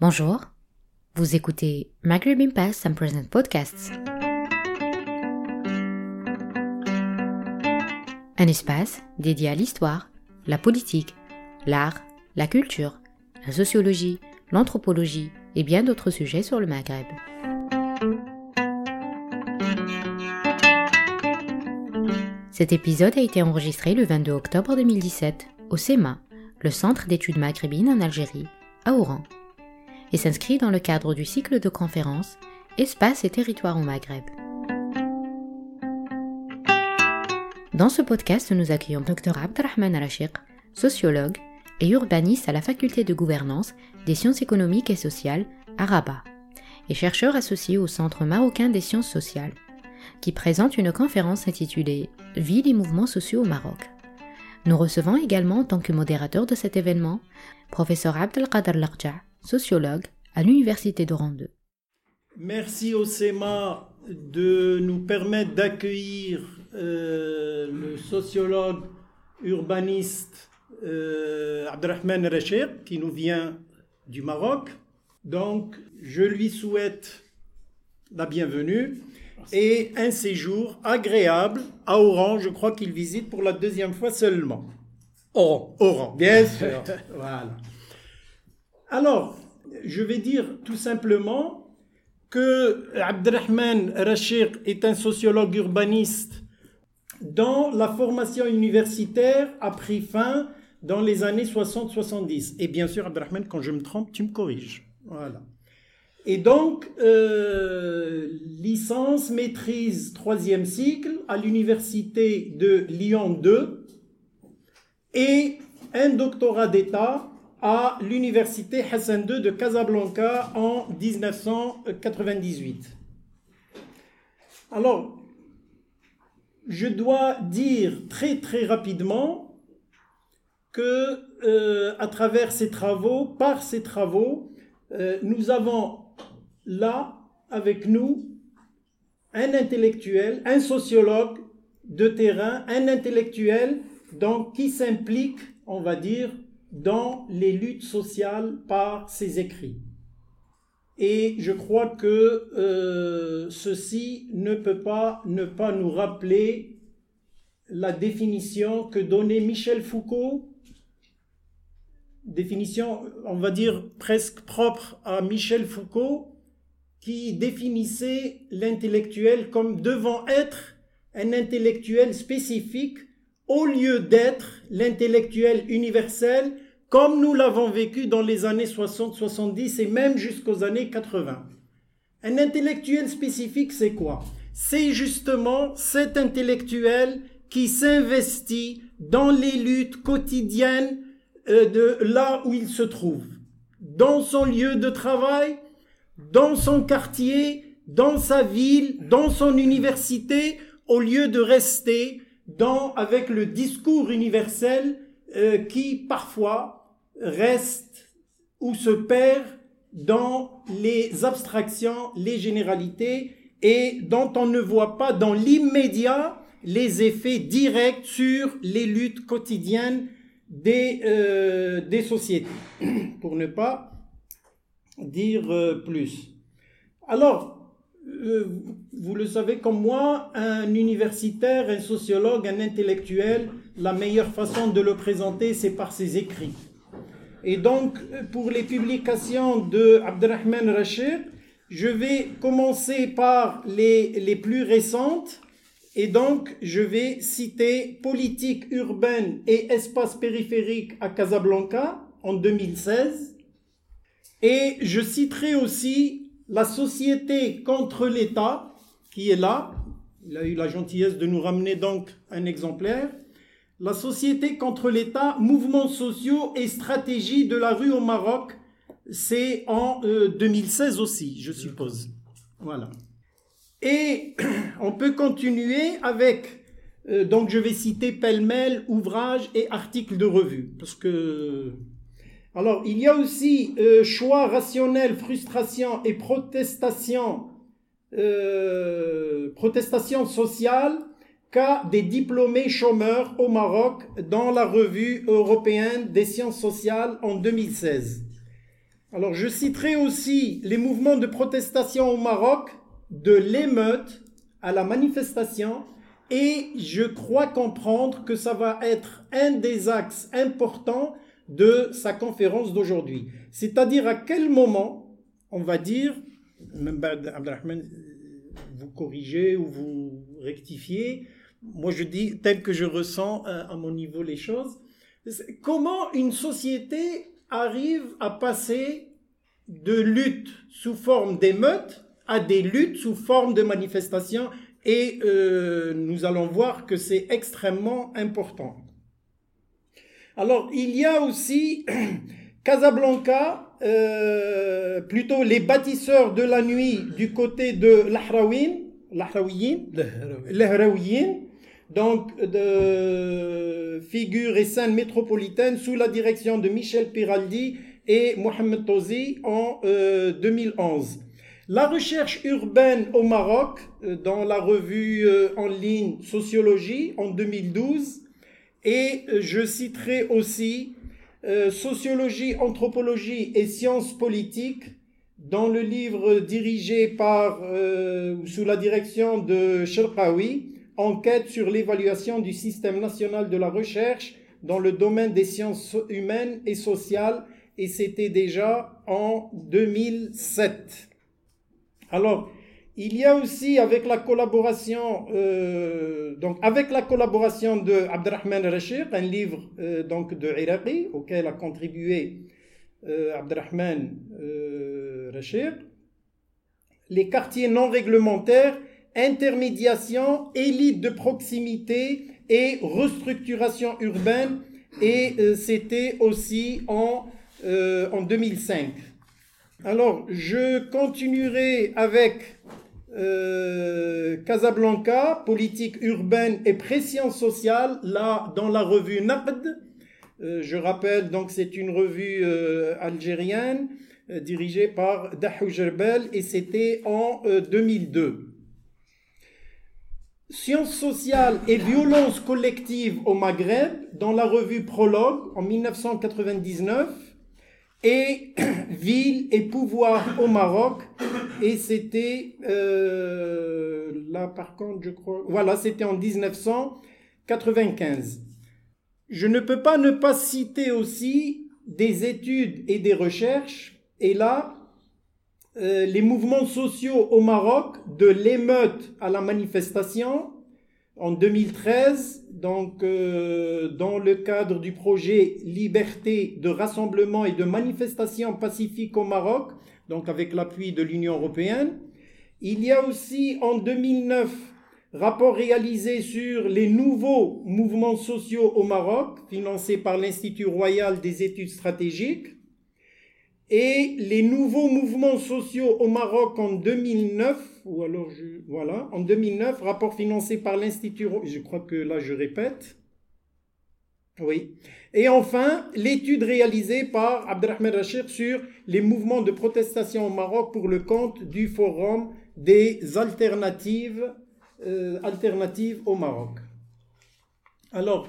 Bonjour, vous écoutez Maghreb in Past and Present Podcasts. Un espace dédié à l'histoire, la politique, l'art, la culture, la sociologie, l'anthropologie et bien d'autres sujets sur le Maghreb. Cet épisode a été enregistré le 22 octobre 2017 au CEMA, le Centre d'études maghrébines en Algérie, à Oran, et s'inscrit dans le cadre du cycle de conférences « Espace et territoire au Maghreb ». Dans ce podcast, nous accueillons Dr Abderrahmane Rachik, sociologue et urbaniste à la faculté de gouvernance des sciences économiques et sociales à Rabat, et chercheur associé au Centre marocain des sciences sociales, qui présente une conférence intitulée « Ville et mouvements sociaux au Maroc ». Nous recevons également, en tant que modérateur de cet événement, professeur Abdelkader Lakjaa, sociologue à l'Université d'Oran 2. Merci au CEMA de nous permettre d'accueillir le sociologue urbaniste Abderrahmane Rachik, qui nous vient du Maroc. Donc, je lui souhaite la bienvenue et un séjour agréable à Oran. Je crois qu'il visite pour la deuxième fois seulement. Oran, bien sûr. Voilà. Alors, je vais dire tout simplement que Abderrahmane Rachik est un sociologue urbaniste dont la formation universitaire a pris fin dans les années 60-70. Et bien sûr, Abderrahmane, quand je me trompe, tu me corriges. Voilà. Et donc, licence, maîtrise, troisième cycle à l'université de Lyon 2 et un doctorat d'État à l'université Hassan II de Casablanca en 1998. Alors, je dois dire très très rapidement que par ses travaux, nous avons là avec nous un intellectuel, un sociologue de terrain, un intellectuel donc qui s'implique, on va dire, dans les luttes sociales par ses écrits. Et je crois que ceci ne peut pas ne pas nous rappeler la définition que donnait Michel Foucault, définition, on va dire, presque propre à Michel Foucault, qui définissait l'intellectuel comme devant être un intellectuel spécifique au lieu d'être l'intellectuel universel, comme nous l'avons vécu dans les années 60, 70 et même jusqu'aux années 80. Un intellectuel spécifique, c'est quoi ? C'est justement cet intellectuel qui s'investit dans les luttes quotidiennes de là où il se trouve, dans son lieu de travail, dans son quartier, dans sa ville, dans son université, au lieu de rester avec le discours universel qui parfois reste ou se perd dans les abstractions, les généralités, et dont on ne voit pas dans l'immédiat les effets directs sur les luttes quotidiennes des sociétés, pour ne pas dire plus. Alors, vous le savez comme moi, un universitaire, un sociologue, un intellectuel, la meilleure façon de le présenter, c'est par ses écrits. Et donc, pour les publications de Abderrahmane Rachik, je vais commencer par les plus récentes. Et donc, je vais citer « Politique urbaine et espace périphérique à Casablanca » en 2016. Et je citerai aussi La société contre l'État, qui est là, il a eu la gentillesse de nous ramener donc un exemplaire. La société contre l'État, mouvements sociaux et stratégie de la rue au Maroc, c'est en 2016 aussi, je suppose. Voilà. Et on peut continuer avec, donc je vais citer pêle-mêle, ouvrages et articles de revue, parce que... Alors, il y a aussi choix rationnel, frustration et protestation sociale cas des diplômés chômeurs au Maroc dans la revue européenne des sciences sociales en 2016. Alors je citerai aussi les mouvements de protestation au Maroc, de l'émeute à la manifestation, et je crois comprendre que ça va être un des axes importants de sa conférence d'aujourd'hui. C'est-à-dire à quel moment, on va dire, même Abderrahmane, vous corrigez ou vous rectifiez, moi je dis tel que je ressens à mon niveau les choses, comment une société arrive à passer de luttes sous forme d'émeutes à des luttes sous forme de manifestations, et nous allons voir que c'est extrêmement important. Alors, il y a aussi Casablanca, plutôt les bâtisseurs de la nuit du côté de l'Ahraouin, donc de figure et scène métropolitaine sous la direction de Michel Piraldi et Mohamed Tozi en 2011. La recherche urbaine au Maroc, dans la revue en ligne Sociologie en 2012, et je citerai aussi Sociologie, Anthropologie et Sciences Politiques, dans le livre dirigé par, sous la direction de Sherkawi, Enquête sur l'évaluation du système national de la recherche dans le domaine des sciences humaines et sociales, et c'était déjà en 2007. Alors, il y a aussi avec la collaboration de Abderrahmane Rachik, un livre donc de Iraqi auquel a contribué Abderrahmane Rachik, les quartiers non réglementaires, intermédiation, élite de proximité et restructuration urbaine, et c'était aussi en 2005. Alors, je continuerai avec Casablanca, politique urbaine et pression sociale, là, dans la revue Naqd. Je rappelle, donc, c'est une revue algérienne dirigée par Dahou Jerbel, et c'était en 2002. Sciences sociales et violences collectives au Maghreb, dans la revue Prologue, en 1999. Et Ville et pouvoir au Maroc, et c'était là par contre je crois, voilà, c'était en 1995. Je ne peux pas ne pas citer aussi des études et des recherches, et là les mouvements sociaux au Maroc, de l'émeute à la manifestation en 2013, donc, dans le cadre du projet Liberté de rassemblement et de manifestation pacifique au Maroc, donc avec l'appui de l'Union européenne. Il y a aussi en 2009, rapport réalisé sur les nouveaux mouvements sociaux au Maroc, financé par l'Institut royal des études stratégiques. Et les nouveaux mouvements sociaux au Maroc en 2009, ou alors en 2009, rapport financé par l'Institut, je crois que là je répète, oui. Et enfin, l'étude réalisée par Abderrahmane Rachik sur les mouvements de protestation au Maroc pour le compte du Forum des alternatives au Maroc. Alors...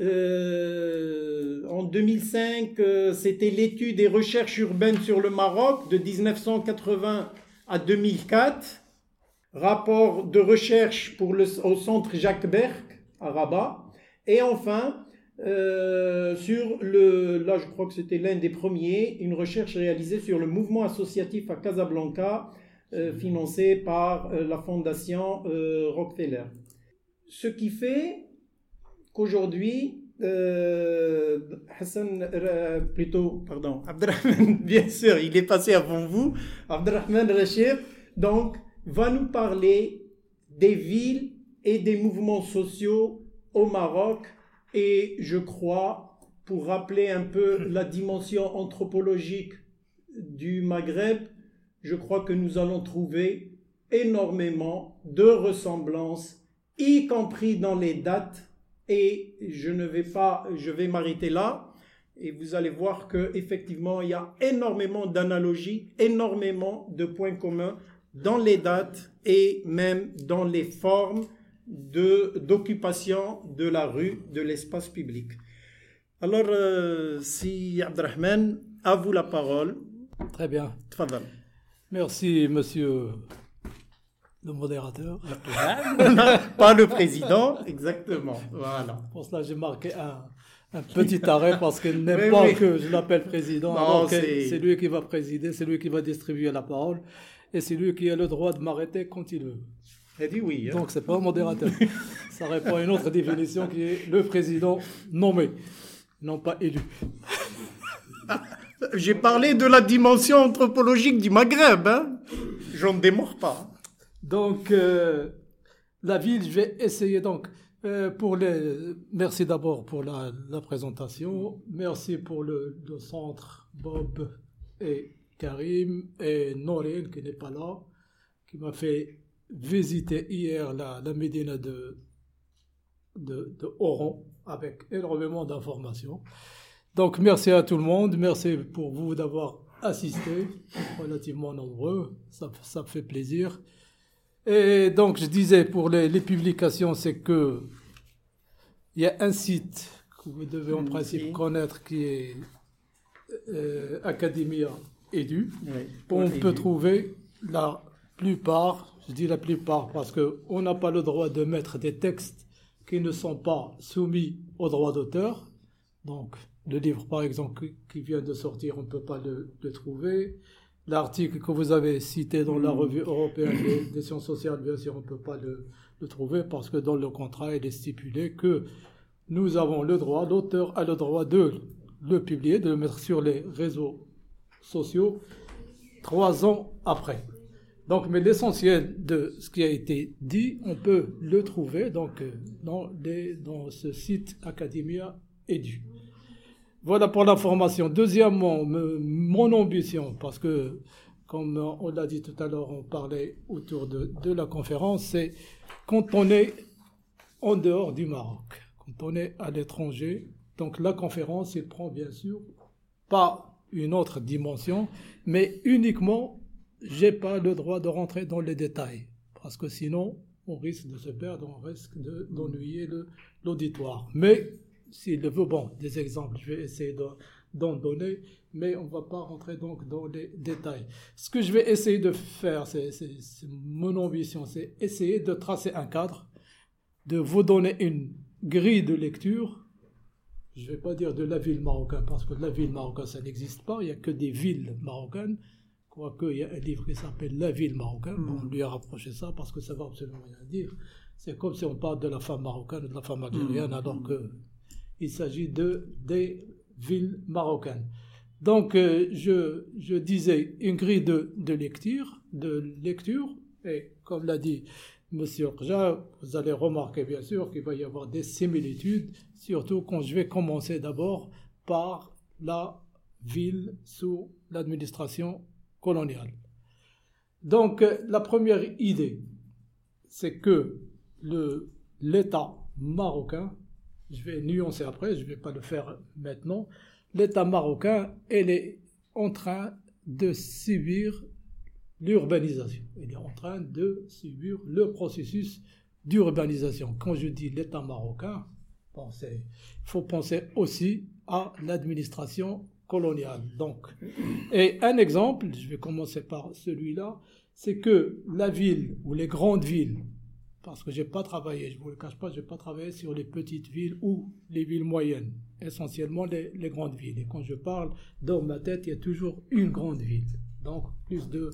en 2005, c'était l'étude et recherche urbaine sur le Maroc de 1980 à 2004. Rapport de recherche au centre Jacques Berck à Rabat. Et enfin, là je crois que c'était l'un des premiers, une recherche réalisée sur le mouvement associatif à Casablanca, financée par la fondation Rockefeller. Ce qui fait... Aujourd'hui, Abderrahmane, bien sûr, il est passé avant vous, Abderrahmane Rachik, donc, va nous parler des villes et des mouvements sociaux au Maroc, et je crois, pour rappeler un peu la dimension anthropologique du Maghreb, je crois que nous allons trouver énormément de ressemblances, y compris dans les dates. Et je vais m'arrêter là, et vous allez voir qu'effectivement, il y a énormément d'analogies, énormément de points communs dans les dates et même dans les formes d'occupation de la rue, de l'espace public. Alors, si Abderrahmane, à vous la parole. Très bien. Tfadal. Merci, monsieur le modérateur. Pas le président, exactement. Voilà. Pour cela, j'ai marqué un petit arrêt parce qu'il n'aime oui, pas oui. que je l'appelle président. Non, alors c'est lui qui va présider, c'est lui qui va distribuer la parole et c'est lui qui a le droit de m'arrêter quand il veut. Elle dit oui. Hein. Donc, ce n'est pas un modérateur. Ça répond à une autre définition qui est le président nommé, non pas élu. J'ai parlé de la dimension anthropologique du Maghreb. Hein. J'en démords pas. Donc, la ville, je vais essayer donc... Merci d'abord pour la présentation. Merci pour le centre Bob et Karim et Noreen qui n'est pas là, qui m'a fait visiter hier la médina de Oran avec énormément d'informations. Donc merci à tout le monde. Merci pour vous d'avoir assisté, relativement nombreux. Ça fait plaisir. Et donc, je disais, pour les publications, c'est que il y a un site que vous devez en principe connaître qui est Academia.edu, oui, où on peut trouver la plupart, je dis la plupart parce qu'on n'a pas le droit de mettre des textes qui ne sont pas soumis au droit d'auteur. Donc, le livre, par exemple, qui vient de sortir, on ne peut pas le trouver. L'article que vous avez cité dans la revue européenne des sciences sociales, bien sûr, on ne peut pas le trouver parce que dans le contrat, il est stipulé que nous avons le droit, l'auteur a le droit de le publier, de le mettre sur les réseaux sociaux 3 ans après. Donc, mais l'essentiel de ce qui a été dit, on peut le trouver donc, dans ce site Academia.edu. Voilà pour la formation. Deuxièmement, mon ambition, parce que, comme on l'a dit tout à l'heure, on parlait autour de la conférence, c'est quand on est en dehors du Maroc, quand on est à l'étranger, donc la conférence, elle prend bien sûr pas une autre dimension, mais uniquement, j'ai pas le droit de rentrer dans les détails, parce que sinon, on risque de se perdre, on risque d'ennuyer l'auditoire. Mais... s'il le veut, bon, des exemples, je vais essayer d'en donner, mais on ne va pas rentrer donc dans les détails. Ce que je vais essayer de faire, c'est mon ambition, c'est essayer de tracer un cadre, de vous donner une grille de lecture, je ne vais pas dire de la ville marocaine, parce que la ville marocaine, ça n'existe pas, il n'y a que des villes marocaines, quoique il y a un livre qui s'appelle « La ville marocaine », on lui a rapproché ça parce que ça ne va absolument rien dire. C'est comme si on parle de la femme marocaine ou de la femme algérienne, alors que... il s'agit des villes marocaines. Donc, je disais une grille de lecture, et comme l'a dit M. Ecochard, vous allez remarquer bien sûr qu'il va y avoir des similitudes, surtout quand je vais commencer d'abord par la ville sous l'administration coloniale. Donc, la première idée, c'est que l'État marocain, je vais nuancer après, je ne vais pas le faire maintenant. L'État marocain, elle est en train de subir l'urbanisation. Il est en train de subir le processus d'urbanisation. Quand je dis l'État marocain, il faut penser aussi à l'administration coloniale. Donc. Et un exemple, je vais commencer par celui-là, c'est que la ville ou les grandes villes, parce que je n'ai pas travaillé, je ne vous le cache pas, je n'ai pas travaillé sur les petites villes ou les villes moyennes, essentiellement les grandes villes. Et quand je parle, dans ma tête, il y a toujours une grande ville, donc plus de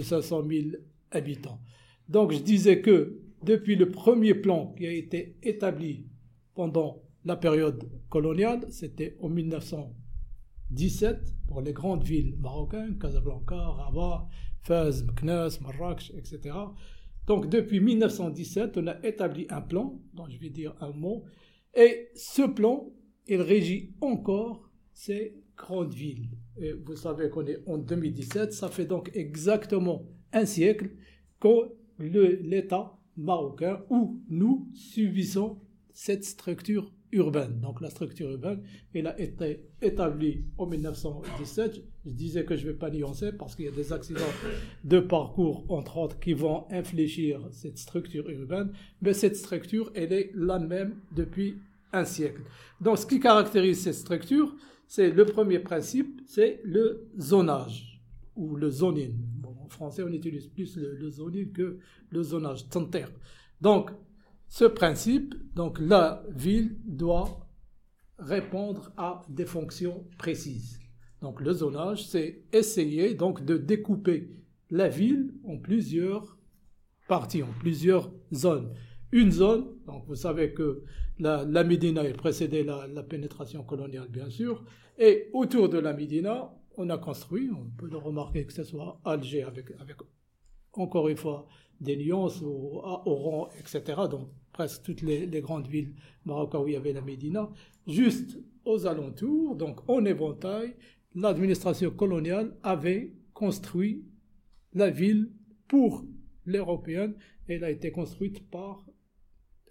500 000 habitants. Donc je disais que depuis le premier plan qui a été établi pendant la période coloniale, c'était en 1917 pour les grandes villes marocaines, Casablanca, Rabat, Fès, Meknès, Marrakech, etc., donc, depuis 1917, on a établi un plan, dont je vais dire un mot, et ce plan, il régit encore ces grandes villes. Et vous savez qu'on est en 2017, ça fait donc exactement un siècle que l'État marocain, où nous subissons cette structure urbaine. Donc la structure urbaine, elle a été établie en 1917. Je disais que je ne vais pas nuancer parce qu'il y a des accidents de parcours, entre autres, qui vont infléchir cette structure urbaine. Mais cette structure, elle est la même depuis un siècle. Donc ce qui caractérise cette structure, c'est le premier principe, c'est le zonage ou le zoning. Bon, en français, on utilise plus le zoning que le zonage terre. Donc, ce principe, donc la ville doit répondre à des fonctions précises. Donc le zonage, c'est essayer donc de découper la ville en plusieurs parties, en plusieurs zones. Une zone, donc vous savez que la Médina est précédée la pénétration coloniale bien sûr, et autour de la Médina, on a construit, on peut le remarquer que ce soit Alger avec encore une fois des nuances à Oran, etc., donc presque toutes les grandes villes marocaines où il y avait la Médina, juste aux alentours, donc en éventail, l'administration coloniale avait construit la ville pour l'Européenne, et elle a été construite par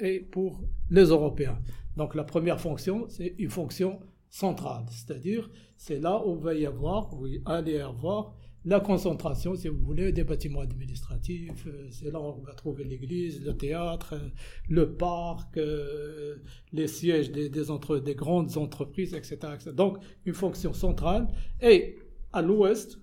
et pour les Européens. Donc la première fonction, c'est une fonction centrale, c'est-à-dire c'est là où il va y avoir la concentration, si vous voulez, des bâtiments administratifs. C'est là où on va trouver l'église, le théâtre, le parc, les sièges des grandes entreprises, etc. Donc, une fonction centrale. Et à l'ouest,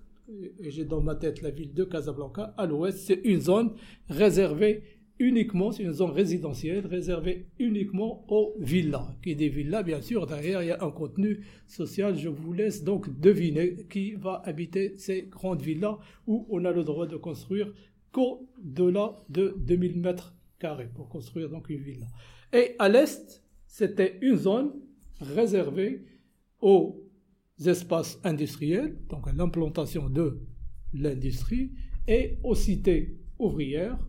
et j'ai dans ma tête la ville de Casablanca, à l'ouest, c'est une zone réservée uniquement, c'est une zone résidentielle réservée uniquement aux villas. Et des villas, bien sûr, derrière, il y a un contenu social. Je vous laisse donc deviner qui va habiter ces grandes villas où on a le droit de construire qu'au-delà de 2000 mètres carrés pour construire donc une villa. Et à l'est, c'était une zone réservée aux espaces industriels, donc à l'implantation de l'industrie et aux cités ouvrières.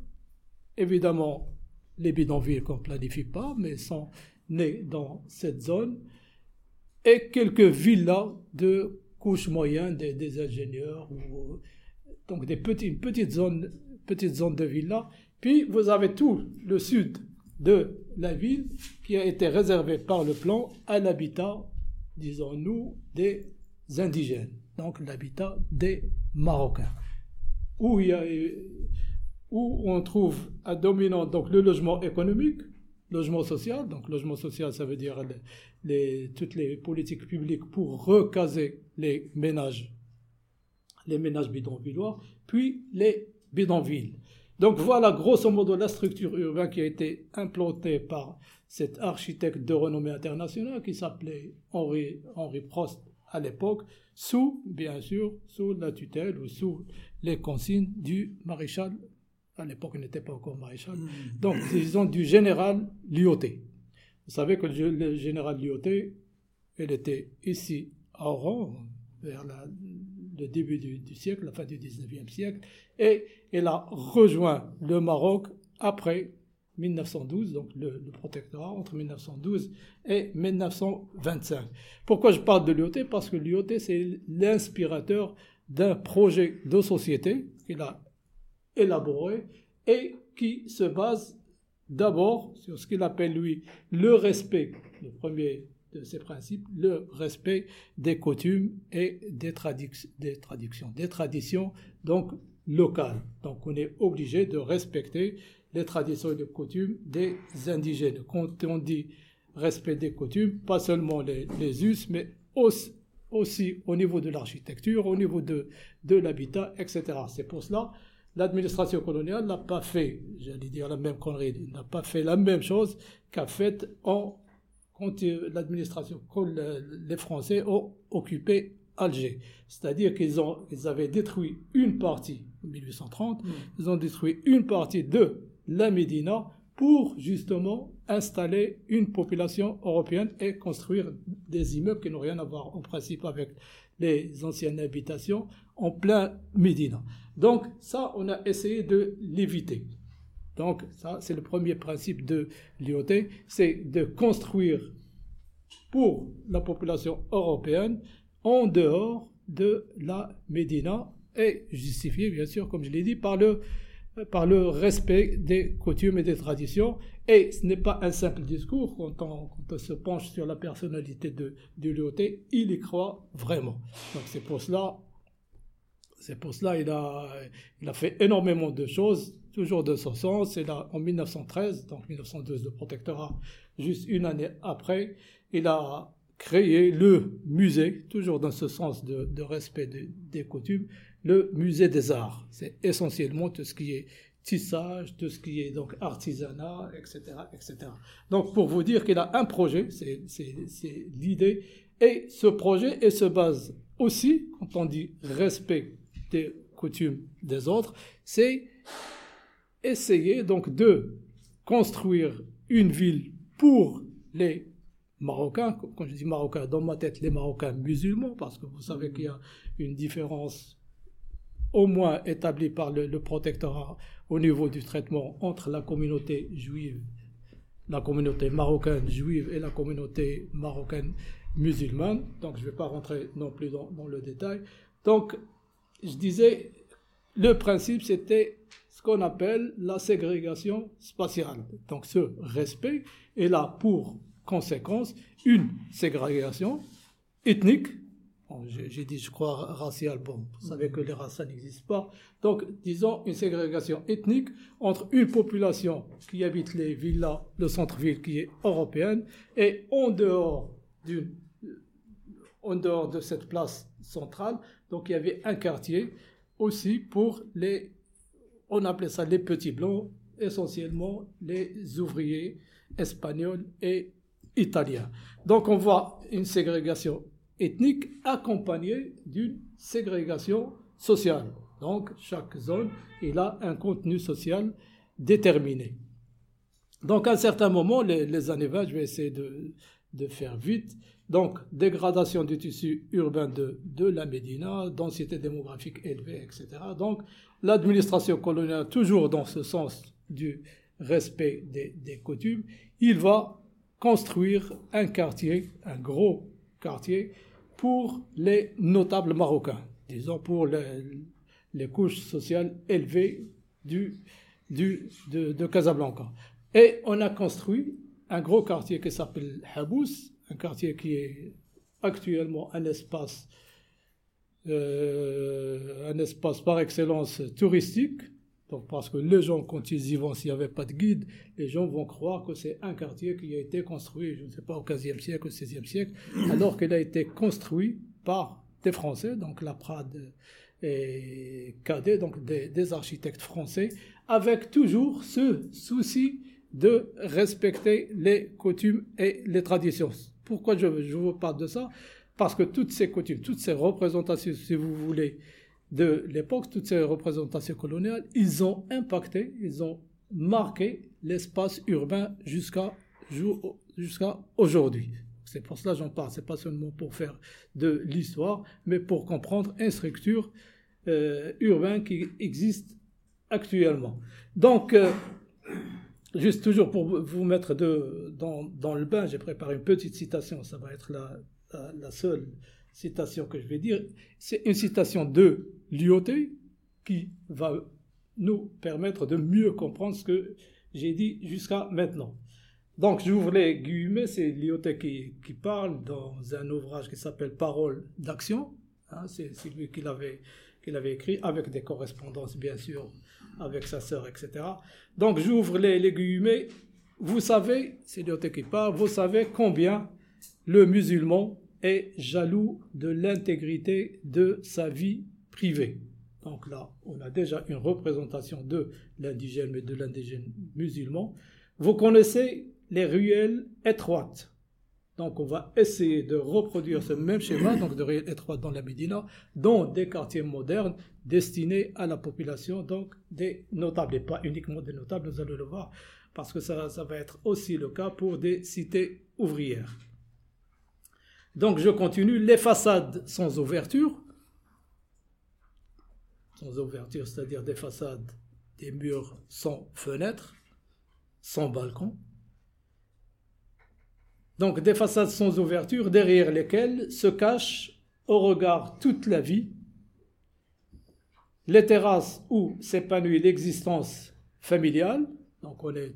Évidemment, les bidonvilles qu'on ne planifie pas, mais sont nés dans cette zone, et quelques villas de couche moyenne des ingénieurs, ou, donc une petite zone de villas. Puis vous avez tout le sud de la ville qui a été réservé par le plan à l'habitat, disons-nous, des indigènes, donc l'habitat des Marocains, où on trouve à dominante donc le logement économique, logement social. Donc logement social, ça veut dire toutes les politiques publiques pour recaser les ménages bidonvillois, puis les bidonvilles. Donc voilà grosso modo la structure urbaine qui a été implantée par cet architecte de renommée internationale qui s'appelait Henri Prost à l'époque, bien sûr, sous la tutelle ou sous les consignes du maréchal. À l'époque, il n'était pas encore maréchal. Donc, disons du général Lyautey. Vous savez que le général Lyautey, il était ici à Oran, vers le début du siècle, la fin du 19e siècle, et il a rejoint le Maroc après 1912, donc le protectorat entre 1912 et 1925. Pourquoi je parle de Lyautey ? Parce que Lyautey, c'est l'inspirateur d'un projet de société qu'il a élaboré et qui se base d'abord sur ce qu'il appelle lui le respect, le premier de ses principes, le respect des coutumes et des traditions donc locales. Donc on est obligé de respecter les traditions et les coutumes des indigènes. Quand on dit respect des coutumes, pas seulement les us, mais aussi au niveau de l'architecture, au niveau de l'habitat, etc. C'est pour cela l'administration coloniale n'a pas fait, j'allais dire la même connerie, n'a pas fait la même chose qu'a fait quand l'administration, quand les Français ont occupé Alger. C'est-à-dire qu'ils avaient détruit une partie, en 1830, ils ont détruit une partie de la Médina pour justement installer une population européenne et construire des immeubles qui n'ont rien à voir en principe avec les anciennes habitations en plein Médina. Donc ça, on a essayé de l'éviter. Donc ça, c'est le premier principe de Lyautey, c'est de construire pour la population européenne en dehors de la Médina et justifié, bien sûr, comme je l'ai dit, par le par le respect des coutumes et des traditions. Et ce n'est pas un simple discours. Quand on se penche sur la personnalité de Lyautey, il y croit vraiment. Donc c'est pour cela il a fait énormément de choses, toujours de son sens. Et là, en 1913, donc 1912, le protectorat, juste une année après, il a créé le musée, toujours dans ce sens de respect des coutumes, le musée des arts. C'est essentiellement tout ce qui est tissage, tout ce qui est donc artisanat, etc., etc. Donc pour vous dire qu'il a un projet, c'est l'idée, et ce projet et se base aussi, quand on dit respect des coutumes des autres, c'est essayer donc de construire une ville pour les Marocains. Quand je dis Marocains, dans ma tête, les Marocains musulmans, parce que vous savez qu'il y a une différence au moins établie par le protectorat au niveau du traitement entre la communauté juive, la communauté marocaine juive et la communauté marocaine musulmane. Donc je ne vais pas rentrer non plus dans le détail. Donc je disais, le principe c'était ce qu'on appelle la ségrégation spatiale. Donc ce respect est là pour conséquence une ségrégation ethnique. Bon, j'ai dit, je crois, racial. Bon, vous savez que les races, ça n'existe pas. Donc, disons une ségrégation ethnique entre une population qui habite les villas, le centre-ville qui est européenne, et en dehors de cette place centrale, donc il y avait un quartier aussi pour les, on appelait ça les petits blancs, essentiellement les ouvriers espagnols et italiens. Donc, on voit une ségrégation ethnique accompagnée d'une ségrégation sociale. Donc, chaque zone, il a un contenu social déterminé. Donc, à un certain moment, les années 20, je vais essayer de faire vite. Donc, dégradation du tissu urbain de la Médina, densité démographique élevée, etc. Donc, l'administration coloniale, toujours dans ce sens du respect des coutumes, il va construire un quartier, un gros quartier, pour les notables marocains, disons pour les couches sociales élevées de Casablanca. Et on a construit un gros quartier qui s'appelle Habous, un quartier qui est actuellement un espace par excellence touristique. Donc parce que les gens, quand ils y vont, s'il n'y avait pas de guide, les gens vont croire que c'est un quartier qui a été construit, je ne sais pas, au XVe siècle, au XVIe siècle, alors qu'il a été construit par des Français, donc Laprade et Cadet, donc des architectes français, avec toujours ce souci de respecter les coutumes et les traditions. Pourquoi je vous parle de ça ? Parce que toutes ces coutumes, toutes ces représentations, si vous voulez, de l'époque, toutes ces représentations coloniales, ils ont impacté, ils ont marqué l'espace urbain jusqu'à aujourd'hui. C'est pour cela que j'en parle, c'est pas seulement pour faire de l'histoire, mais pour comprendre une structure urbaine qui existe actuellement. Donc, juste toujours pour vous mettre dans le bain, j'ai préparé une petite citation, ça va être la seule citation que je vais dire. C'est une citation de Lyautey qui va nous permettre de mieux comprendre ce que j'ai dit jusqu'à maintenant. Donc, j'ouvre les guillemets, c'est Lyautey qui parle dans un ouvrage qui s'appelle « Paroles d'action ». Hein, c'est lui qui l'avait écrit, avec des correspondances, bien sûr, avec sa sœur, etc. Donc, j'ouvre les guillemets. Vous savez, c'est Lyautey qui parle, vous savez combien le musulman est jaloux de l'intégrité de sa vie privée. Donc là, on a déjà une représentation de l'indigène, mais de l'indigène musulman. Vous connaissez les ruelles étroites. Donc on va essayer de reproduire ce même schéma, donc de ruelles étroites dans la Médina, dans des quartiers modernes destinés à la population, donc des notables, et pas uniquement des notables, nous allons le voir, parce que ça va être aussi le cas pour des cités ouvrières. Donc, je continue. Les façades sans ouverture, c'est-à-dire des façades, des murs sans fenêtres, sans balcons. Donc, des façades sans ouverture, derrière lesquelles se cache, au regard toute la vie, les terrasses où s'épanouit l'existence familiale, donc on est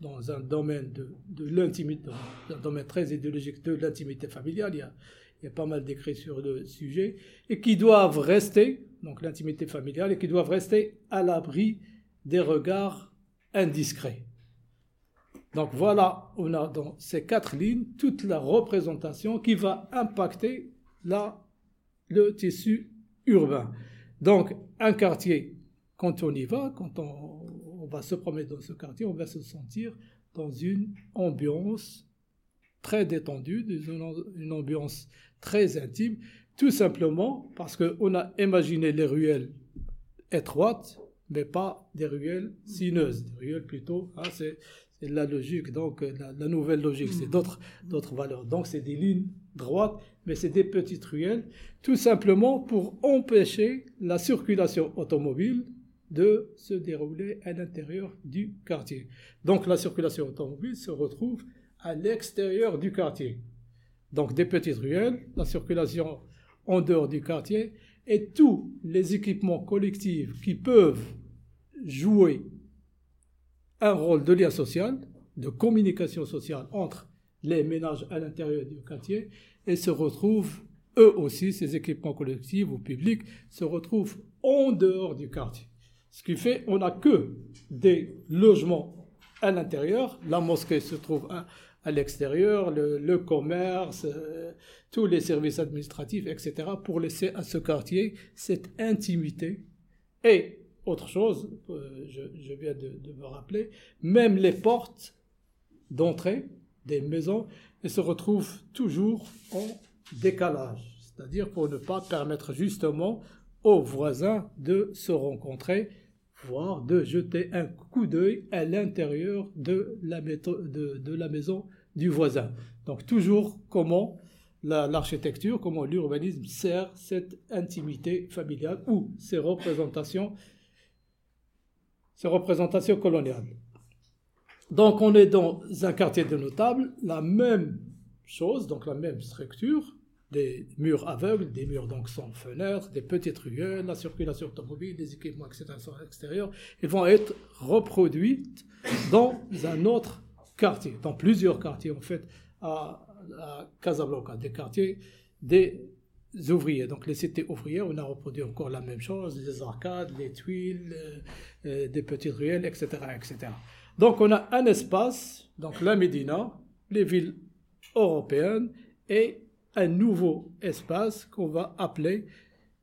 dans un domaine de l'intimité, dans un domaine très idéologique de l'intimité familiale, il y a pas mal d'écrits sur le sujet, et qui doivent rester, donc l'intimité familiale, et qui doivent rester à l'abri des regards indiscrets. Donc voilà, on a dans ces quatre lignes toute la représentation qui va impacter le tissu urbain. Donc un quartier, quand on y va, quand on va se promener dans ce quartier, on va se sentir dans une ambiance très détendue, une ambiance très intime, tout simplement parce qu'on a imaginé les ruelles étroites, mais pas des ruelles sinueuses, des ruelles plutôt... Hein, c'est la logique, donc la nouvelle logique, c'est d'autres valeurs. Donc c'est des lignes droites, mais c'est des petites ruelles, tout simplement pour empêcher la circulation automobile de se dérouler à l'intérieur du quartier. Donc la circulation automobile se retrouve à l'extérieur du quartier. Donc des petites ruelles, la circulation en dehors du quartier, et tous les équipements collectifs qui peuvent jouer un rôle de lien social, de communication sociale entre les ménages à l'intérieur du quartier, et se retrouvent, eux aussi, ces équipements collectifs ou publics, se retrouvent en dehors du quartier. Ce qui fait qu'on n'a que des logements à l'intérieur, la mosquée se trouve à l'extérieur, le commerce, tous les services administratifs, etc., pour laisser à ce quartier cette intimité. Et autre chose, je viens de me rappeler, même les portes d'entrée des maisons se retrouvent toujours en décalage, c'est-à-dire pour ne pas permettre justement aux voisins de se rencontrer, voire de jeter un coup d'œil à l'intérieur de la maison du voisin. Donc toujours comment l'architecture, comment l'urbanisme sert cette intimité familiale ou ces représentations coloniale. Donc on est dans un quartier de notables, la même chose, donc la même structure, des murs aveugles, des murs donc sans fenêtres, des petites ruelles, la circulation automobile, les équipements, etc., extérieurs, ils vont être reproduits dans un autre quartier, dans plusieurs quartiers en fait, à Casablanca, des quartiers des ouvriers. Donc les cités ouvrières, on a reproduit encore la même chose, les arcades, les tuiles, des petites ruelles, etc., etc. Donc on a un espace, donc la Médina, les villes européennes, et un nouveau espace qu'on va appeler,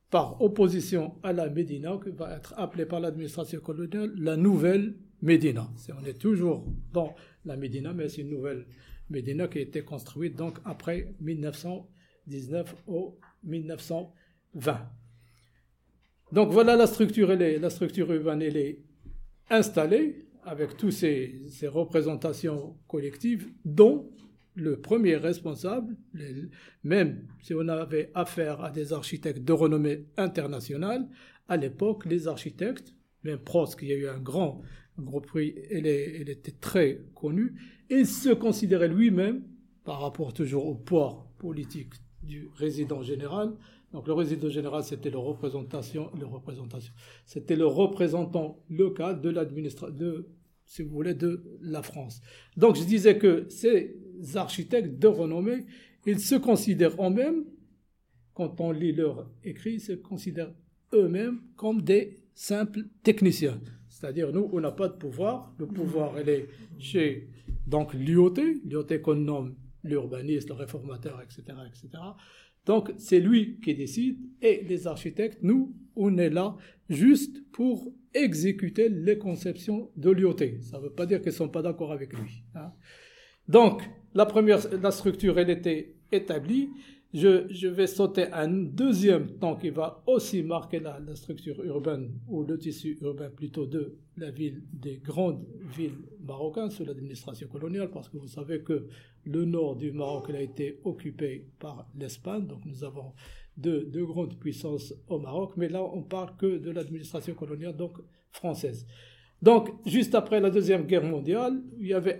par opposition à la Médina, qui va être appelé par l'administration coloniale, la nouvelle Médina. On est toujours dans la Médina, mais c'est une nouvelle Médina qui a été construite donc après 1919 au 1920. Donc voilà, la structure urbaine, elle est installée avec toutes ces représentations collectives dont le premier responsable, même si on avait affaire à des architectes de renommée internationale, à l'époque, les architectes, même Prost, qui a eu un gros prix, elle était très connue, il se considérait lui-même, par rapport toujours au poids politique du résident général. Donc le résident général, c'était le représentant local de si vous voulez, de la France. Donc je disais que ces architectes de renommée, ils se considèrent eux-mêmes, quand on lit leur écrit, ils se considèrent eux-mêmes comme des simples techniciens. C'est-à-dire, nous, on n'a pas de pouvoir. Le pouvoir, il est chez donc Lyautey qu'on nomme l'urbaniste, le réformateur, etc., etc. Donc, c'est lui qui décide, et les architectes, nous, on est là juste pour exécuter les conceptions de Lyautey. Ça ne veut pas dire qu'ils ne sont pas d'accord avec lui, hein. Donc, la structure, elle était établie. Je vais sauter un deuxième temps qui va aussi marquer la structure urbaine, ou le tissu urbain plutôt de des grandes villes marocaines sous l'administration coloniale, parce que vous savez que le nord du Maroc a été occupé par l'Espagne, donc nous avons deux grandes puissances au Maroc, mais là on parle que de l'administration coloniale donc française. Donc juste après la Deuxième Guerre mondiale, il y avait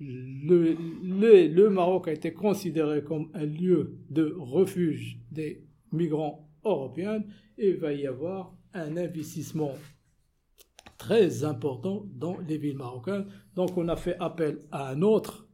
le Maroc a été considéré comme un lieu de refuge des migrants européenne, et il va y avoir un investissement très important dans les villes marocaines. Donc on a fait appel à un autre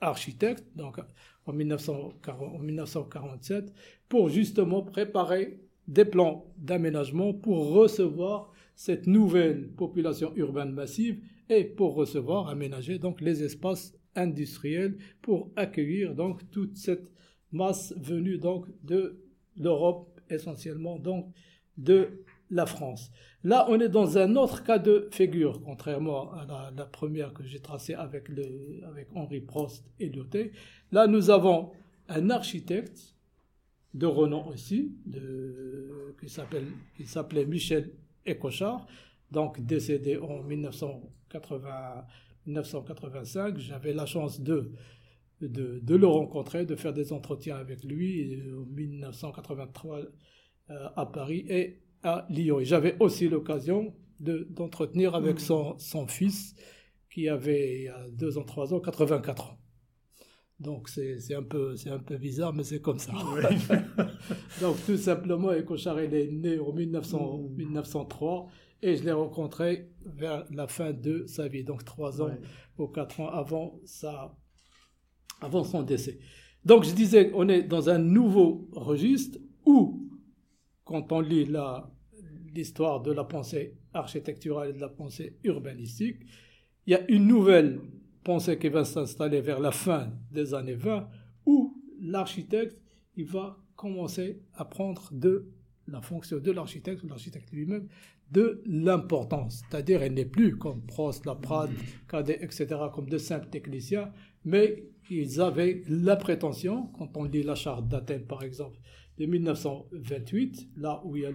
architecte, donc en 1947, pour justement préparer des plans d'aménagement pour recevoir cette nouvelle population urbaine massive et pour recevoir, aménager donc les espaces industriels pour accueillir donc toute cette masse venue donc de l'Europe, essentiellement donc de la France. Là, on est dans un autre cas de figure, contrairement à la première que j'ai tracée avec Henri Prost et Lyautey. Là, nous avons un architecte de renom aussi, qui s'appelait Michel Ecochard, donc décédé en 1985. J'avais la chance de le rencontrer, de faire des entretiens avec lui en 1983 à Paris et à Lyon. Et j'avais aussi l'occasion d'entretenir avec son fils qui avait il y a 2 ans, 3 ans, 84 ans. Donc c'est un peu bizarre, mais c'est comme ça. Oui. Donc tout simplement, Ecochard est né en 1903 et je l'ai rencontré vers la fin de sa vie, donc 3 ans ou 4 ans avant son décès. Donc je disais, on est dans un nouveau registre où, quand on lit l'histoire de la pensée architecturale et de la pensée urbanistique, il y a une nouvelle pensée qui va s'installer vers la fin des années 20, où l'architecte il va commencer à prendre de la fonction de l'architecte, ou l'architecte lui-même, de l'importance. C'est-à-dire, il n'est plus comme Prost, Laprade, Cadet, etc., comme de simples techniciens, mais ils avaient la prétention, quand on lit la Charte d'Athènes, par exemple, de 1928, là où il y a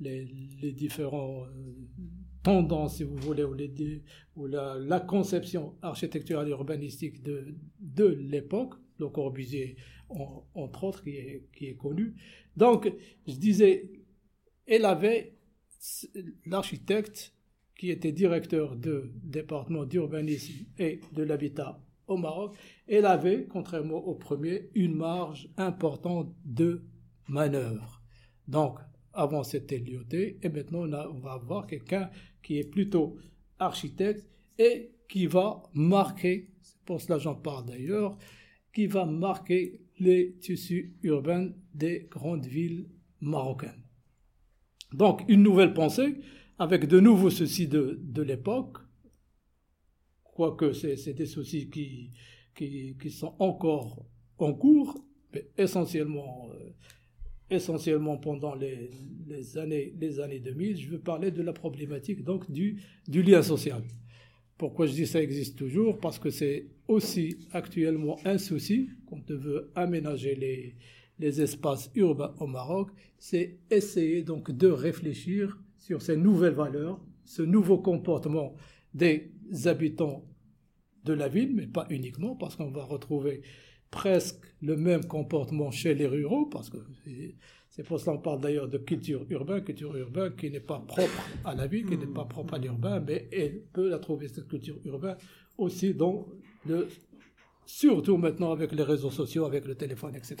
les différents tendances, si vous voulez, ou la conception architecturale et urbanistique de l'époque, Le Corbusier, entre autres, qui est connu. Donc, je disais, l'architecte qui était directeur du département d'urbanisme et de l'habitat au Maroc, elle avait, contrairement au premier, une marge importante de manœuvre. Donc, avant c'était Lyautey, et maintenant on va avoir quelqu'un qui est plutôt architecte et qui va marquer, c'est pour cela j'en parle d'ailleurs, qui va marquer les tissus urbains des grandes villes marocaines. Donc, une nouvelle pensée, avec de nouveaux soucis de l'époque, quoique c'est des soucis qui sont encore en cours, mais essentiellement pendant les années 2000, je veux parler de la problématique donc du lien social. Pourquoi je dis ça existe toujours? Parce que c'est aussi actuellement un souci, quand on veut aménager les espaces urbains au Maroc, c'est essayer donc de réfléchir sur ces nouvelles valeurs, ce nouveau comportement des habitants de la ville, mais pas uniquement, parce qu'on va retrouver presque le même comportement chez les ruraux, parce que c'est pour cela qu'on parle d'ailleurs de culture urbaine qui n'est pas propre à la ville, qui n'est pas propre à l'urbain, mais elle peut la trouver, cette culture urbaine, aussi dans surtout maintenant avec les réseaux sociaux, avec le téléphone, etc.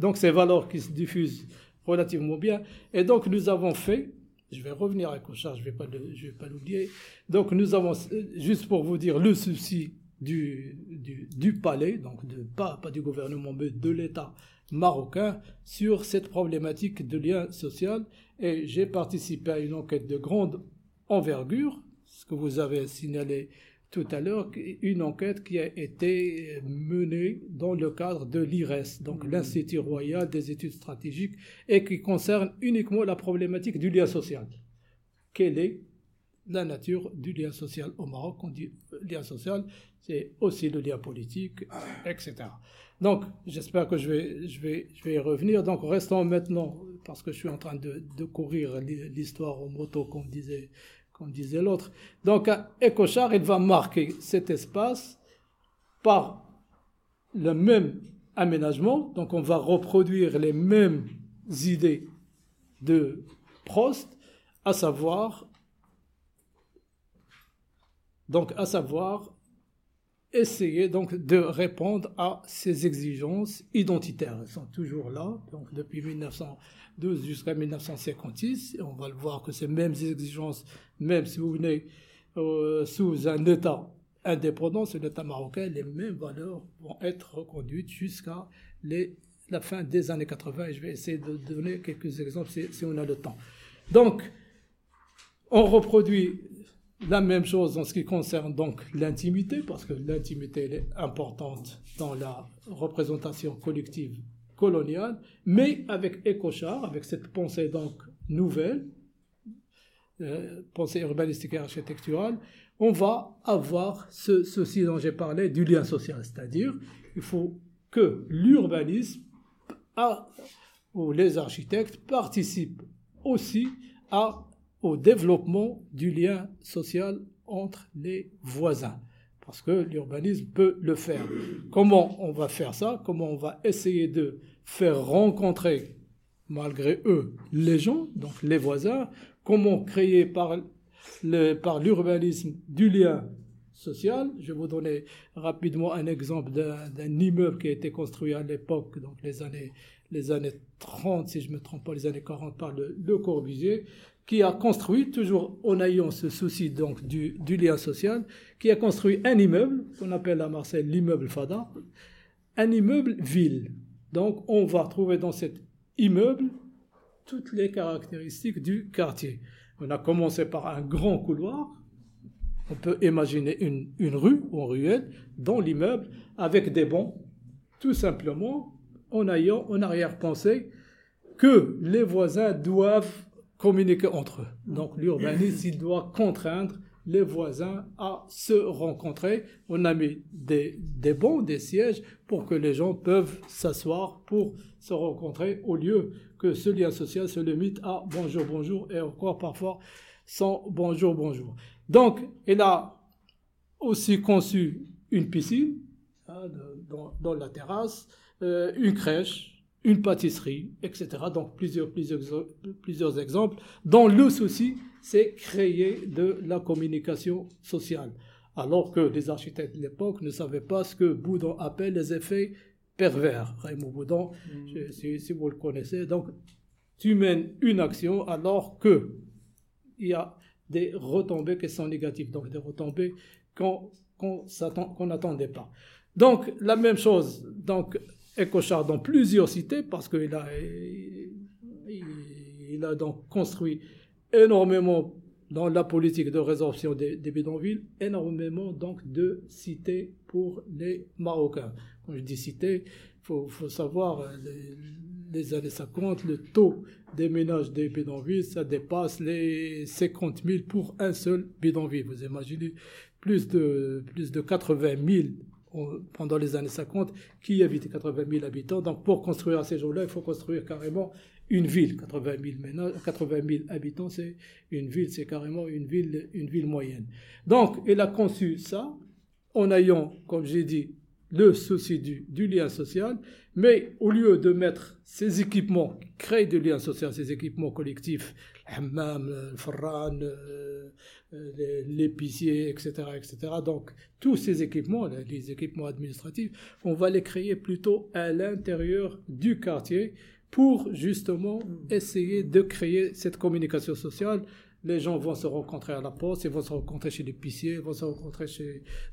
Donc ces valeurs qui se diffusent relativement bien, et donc nous avons fait, je vais revenir à Ecochard, je ne vais pas l'oublier. Donc nous avons, juste pour vous dire, le souci du palais, donc pas du gouvernement, mais de l'État marocain, sur cette problématique de lien social. Et j'ai participé à une enquête de grande envergure, ce que vous avez signalé tout à l'heure, une enquête qui a été menée dans le cadre de l'IRES, donc l'Institut Royal des études stratégiques, et qui concerne uniquement la problématique du lien social. Quelle est la nature du lien social au Maroc? On dit lien social, c'est aussi le lien politique, etc. Donc, j'espère que je vais y revenir. Donc, restons maintenant, parce que je suis en train de courir l'histoire en moto, comme disait l'autre. Donc, Ecochard, il va marquer cet espace par le même aménagement. Donc, on va reproduire les mêmes idées de Prost, à savoir essayer donc de répondre à ces exigences identitaires. Elles sont toujours là, donc depuis 1912 jusqu'à 1956. On va le voir que ces mêmes exigences, même si vous venez sous un État indépendant, c'est l'État marocain, les mêmes valeurs vont être reconduites jusqu'à la fin des années 80. Je vais essayer de donner quelques exemples si on a le temps. Donc, on reproduit la même chose en ce qui concerne donc l'intimité, parce que l'intimité elle est importante dans la représentation collective coloniale, mais avec Ecochard, avec cette pensée donc nouvelle, pensée urbanistique et architecturale, on va avoir ceci dont j'ai parlé, du lien social, c'est-à-dire il faut que l'urbanisme ou les architectes participent aussi au développement du lien social entre les voisins, parce que l'urbanisme peut le faire. Comment on va faire ça? Comment on va essayer de faire rencontrer, malgré eux, les gens, donc les voisins? Comment créer par l'urbanisme du lien social? Je vais vous donner rapidement un exemple d'un immeuble qui a été construit à l'époque, donc les années 30, si je ne me trompe pas, les années 40, par Le Corbusier, qui a construit, toujours en ayant ce souci donc du lien social, qui a construit un immeuble, qu'on appelle à Marseille l'immeuble Fada, un immeuble ville. Donc on va trouver dans cet immeuble toutes les caractéristiques du quartier. On a commencé par un grand couloir, on peut imaginer une rue ou une ruelle dans l'immeuble, avec des bancs, tout simplement en ayant en arrière-pensée que les voisins doivent communiquer entre eux. Donc l'urbaniste, il doit contraindre les voisins à se rencontrer. On a mis des bancs, des sièges pour que les gens peuvent s'asseoir pour se rencontrer, au lieu que ce lien social se limite à bonjour, bonjour, et encore parfois sans bonjour, bonjour. Donc, il a aussi conçu une piscine dans la terrasse, une crèche, une pâtisserie, etc. Donc plusieurs exemples, dont le souci, c'est créer de la communication sociale. Alors que les architectes de l'époque ne savaient pas ce que Boudon appelle les effets pervers. Raymond Boudon, si vous le connaissez, donc tu mènes une action alors que il y a des retombées qui sont négatives, donc des retombées qu'on n'attendait pas. Donc la même chose, donc Ecochard dans plusieurs cités, parce qu'il a donc construit énormément dans la politique de résorption des bidonvilles, énormément donc de cités pour les Marocains. Quand je dis cités, il faut savoir, les années 50, le taux des ménages des bidonvilles, ça dépasse les 50 000 pour un seul bidonville. Vous imaginez plus de 80 000 pendant les années 50, qui habitait 80 000 habitants. Donc, pour construire à ces jours-là, il faut construire carrément une ville. 80 000 habitants, c'est une ville, c'est carrément une ville moyenne. Donc, il a conçu ça en ayant, comme j'ai dit, le souci du lien social, mais au lieu de mettre ces équipements, créer du lien social, ces équipements collectifs, le hammam, le farran, l'épicier, etc. Donc, tous ces équipements, les équipements administratifs, on va les créer plutôt à l'intérieur du quartier pour justement essayer de créer cette communication sociale. Les gens vont se rencontrer à la poste, ils vont se rencontrer chez l'épicier, ils vont se rencontrer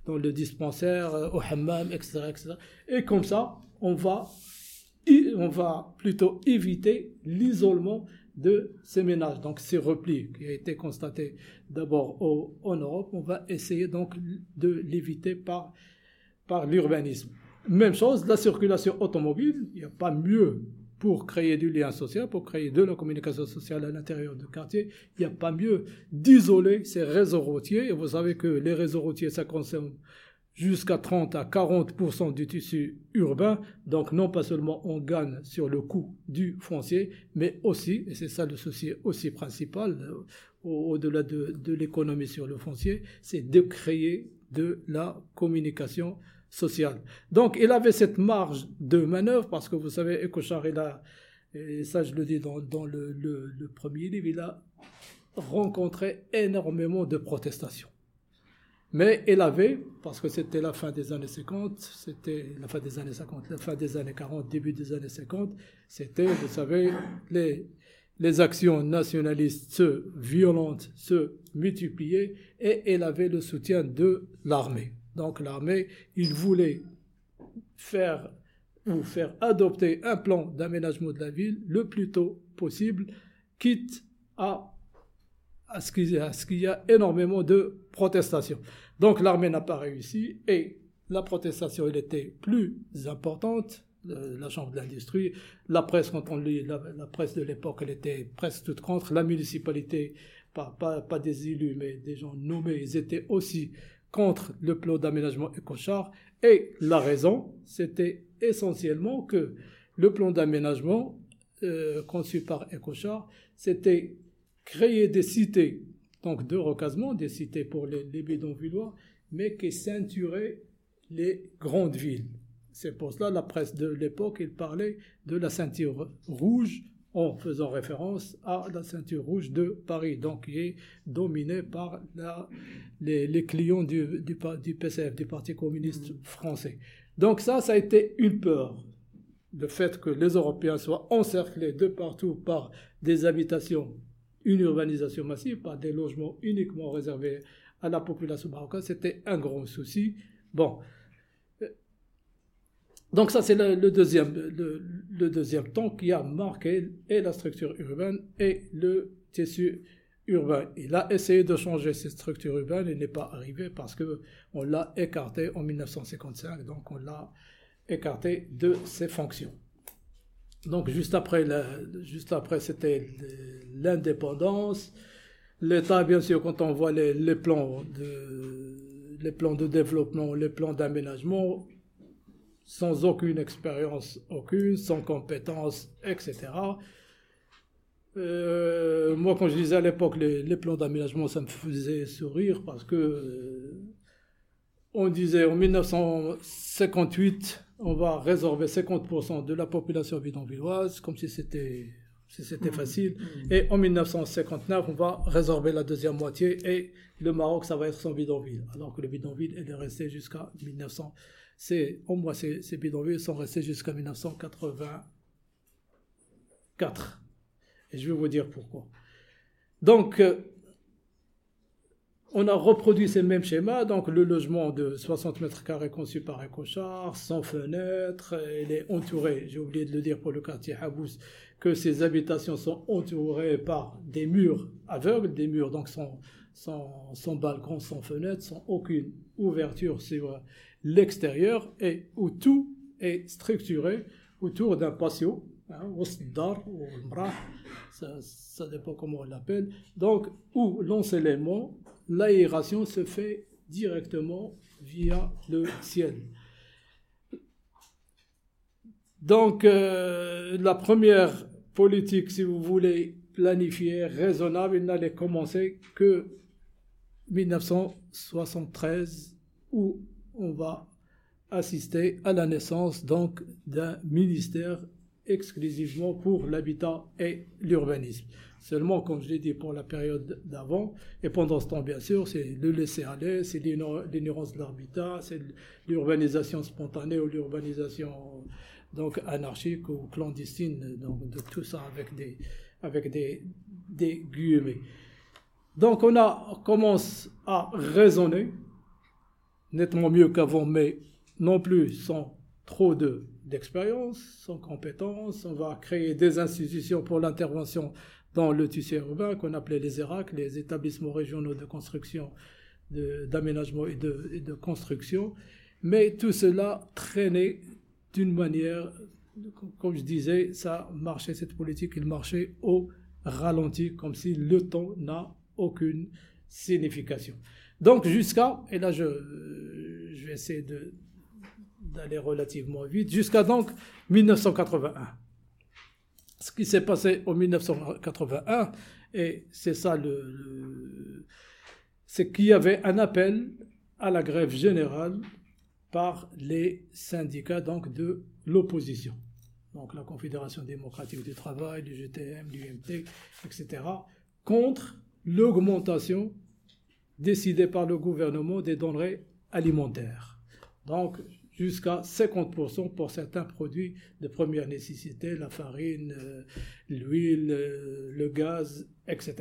dans le dispensaire, au hammam, etc. Et comme ça, on va plutôt éviter l'isolement de ces ménages, donc ces replis qui a été constaté d'abord en Europe. On va essayer donc de l'éviter par l'urbanisme. Même chose, la circulation automobile, il n'y a pas mieux pour créer du lien social, pour créer de la communication sociale à l'intérieur du quartier. Il n'y a pas mieux d'isoler ces réseaux routiers. Et vous savez que les réseaux routiers, ça concerne jusqu'à 30 à 40% du tissu urbain. Donc non pas seulement on gagne sur le coût du foncier, mais aussi, et c'est ça le souci aussi principal, au-delà de l'économie sur le foncier, c'est de créer de la communication sociale. Donc il avait cette marge de manœuvre, parce que vous savez, Ecochard, et ça je le dis dans le premier livre, il a rencontré énormément de protestations. Mais elle avait, parce que c'était la fin des années 50, la fin des années 40, début des années 50, c'était, vous savez, les actions nationalistes se violentes se multipliaient et elle avait le soutien de l'armée. Donc l'armée, il voulait faire adopter un plan d'aménagement de la ville le plus tôt possible, quitte à ce qu'il y a énormément de protestations. Donc l'armée n'a pas réussi et la protestation elle était plus importante. La Chambre de l'Industrie, la presse, quand on lit la presse de l'époque, elle était presque toute contre. La municipalité, pas des élus, mais des gens nommés, ils étaient aussi contre le plan d'aménagement Ecochard. Et la raison, c'était essentiellement que le plan d'aménagement conçu par Ecochard, c'était créer des cités, donc de recasement, des cités pour les bidonvillois, mais qui ceinturaient les grandes villes. C'est pour cela que la presse de l'époque, il parlait de la ceinture rouge en faisant référence à la ceinture rouge de Paris, donc qui est dominée par les clients du PCF, du Parti communiste français. Donc ça a été une peur. Le fait que les Européens soient encerclés de partout par des habitations, une urbanisation massive, par des logements uniquement réservés à la population marocaine, c'était un grand souci. Bon. Donc ça, c'est le deuxième temps qui a marqué et la structure urbaine et le tissu urbain. Il a essayé de changer cette structure urbaine, il n'est pas arrivé parce qu'on l'a écarté en 1955, donc on l'a écarté de ses fonctions. Donc juste après c'était l'indépendance. L'État, bien sûr, quand on voit les plans de développement, les plans d'aménagement, sans aucune expérience aucune, sans compétences, etc. Moi, quand je lisais à l'époque les plans d'aménagement, ça me faisait sourire parce que on disait en 1958, on va résorber 50% de la population bidonvilloise, comme si c'était facile. Et en 1959, on va résorber la deuxième moitié et le Maroc, ça va être son bidonville. Alors que le bidonville, il est resté jusqu'à 1900. Ces bidonvilles sont restés jusqu'à 1984. Et je vais vous dire pourquoi. Donc, on a reproduit ces mêmes schémas. Donc, le logement de 60 mètres carrés conçu par Ecochard, sans fenêtre, il est entouré. J'ai oublié de le dire pour le quartier Habous, que ces habitations sont entourées par des murs aveugles, des murs donc sans balcon, sans fenêtre, sans aucune ouverture sur l'extérieur, et où tout est structuré autour d'un patio, wasdar ou mrah, ça dépend comment on l'appelle, donc où l'ensoleillement, l'aération se fait directement via le ciel. Donc la première politique, si vous voulez, planifiée, raisonnable, elle n'allait commencer que 1973, où on va assister à la naissance donc d'un ministère exclusivement pour l'habitat et l'urbanisme. Seulement, comme je l'ai dit, pour la période d'avant, et pendant ce temps, bien sûr, c'est le laisser-aller, c'est l'ignorance de l'habitat, c'est l'urbanisation spontanée ou l'urbanisation donc anarchique ou clandestine, donc de tout ça avec des guillemets. Donc on commence à raisonner, nettement mieux qu'avant, mais non plus sans trop d'expérience, sans compétence. On va créer des institutions pour l'intervention dans le tissu urbain qu'on appelait les ERAC, les établissements régionaux de construction, d'aménagement et de construction. Mais tout cela traînait d'une manière, comme je disais, ça marchait, cette politique, il marchait au ralenti, comme si le temps n'a aucune signification. Donc et là je vais essayer d'aller relativement vite, jusqu'à donc 1981. Ce qui s'est passé en 1981, et c'est ça c'est qu'il y avait un appel à la grève générale par les syndicats donc de l'opposition. Donc la Confédération démocratique du travail, du GTM, du UMT, etc., contre l'augmentation décidée par le gouvernement des denrées alimentaires. Donc, jusqu'à 50% pour certains produits de première nécessité, la farine, l'huile, le gaz, etc.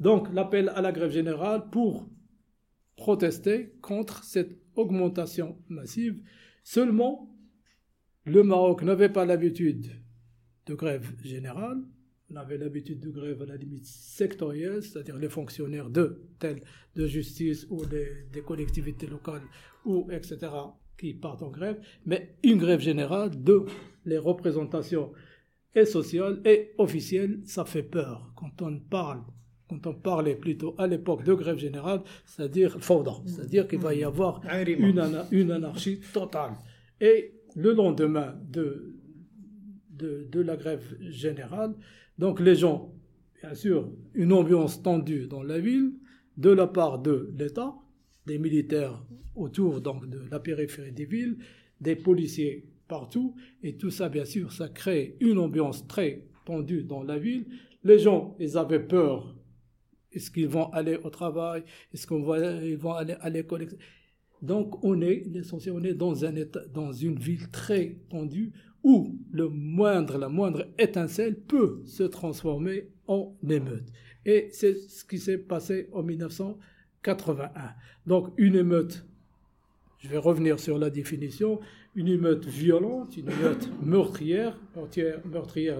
Donc, l'appel à la grève générale pour protester contre cette augmentation massive. Seulement, le Maroc n'avait pas l'habitude de grève générale. On avait l'habitude de grève à la limite sectorielle, c'est-à-dire les fonctionnaires de justice ou des collectivités locales, ou etc., qui partent en grève, mais une grève générale de les représentations et sociales et officielles, ça fait peur. Quand on parlait plutôt à l'époque de grève générale, c'est-à-dire fauda, c'est-à-dire qu'il va y avoir une anarchie totale. Et le lendemain de la grève générale, donc les gens, bien sûr, une ambiance tendue dans la ville, de la part de l'État, des militaires autour donc, de la périphérie des villes, des policiers partout, et tout ça, bien sûr, ça crée une ambiance très tendue dans la ville. Les gens, ils avaient peur. Est-ce qu'ils vont aller au travail? Est-ce qu'ils vont aller à l'école? Donc, on est dans un état, dans une ville très tendue où la moindre étincelle peut se transformer en émeute. Et c'est ce qui s'est passé en 1981. Donc, une émeute, je vais revenir sur la définition, une émeute violente, une émeute meurtrière,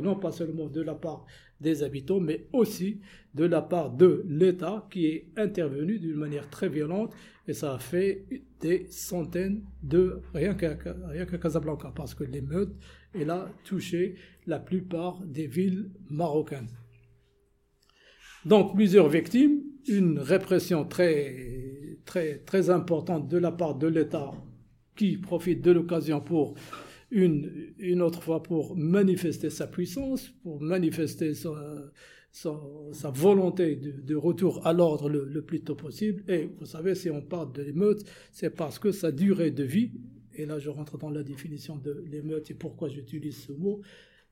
non pas seulement de la part des habitants, mais aussi de la part de l'État qui est intervenu d'une manière très violente, et ça a fait des centaines de... rien qu'à Casablanca, parce que l'émeute, elle a touché la plupart des villes marocaines. Donc, plusieurs victimes, une répression très, très, très importante de la part de l'État qui profite de l'occasion pour... Une autre fois pour manifester sa puissance, pour manifester sa volonté de retour à l'ordre le plus tôt possible. Et vous savez, si on parle de l'émeute, c'est parce que sa durée de vie, et là je rentre dans la définition de l'émeute et pourquoi j'utilise ce mot,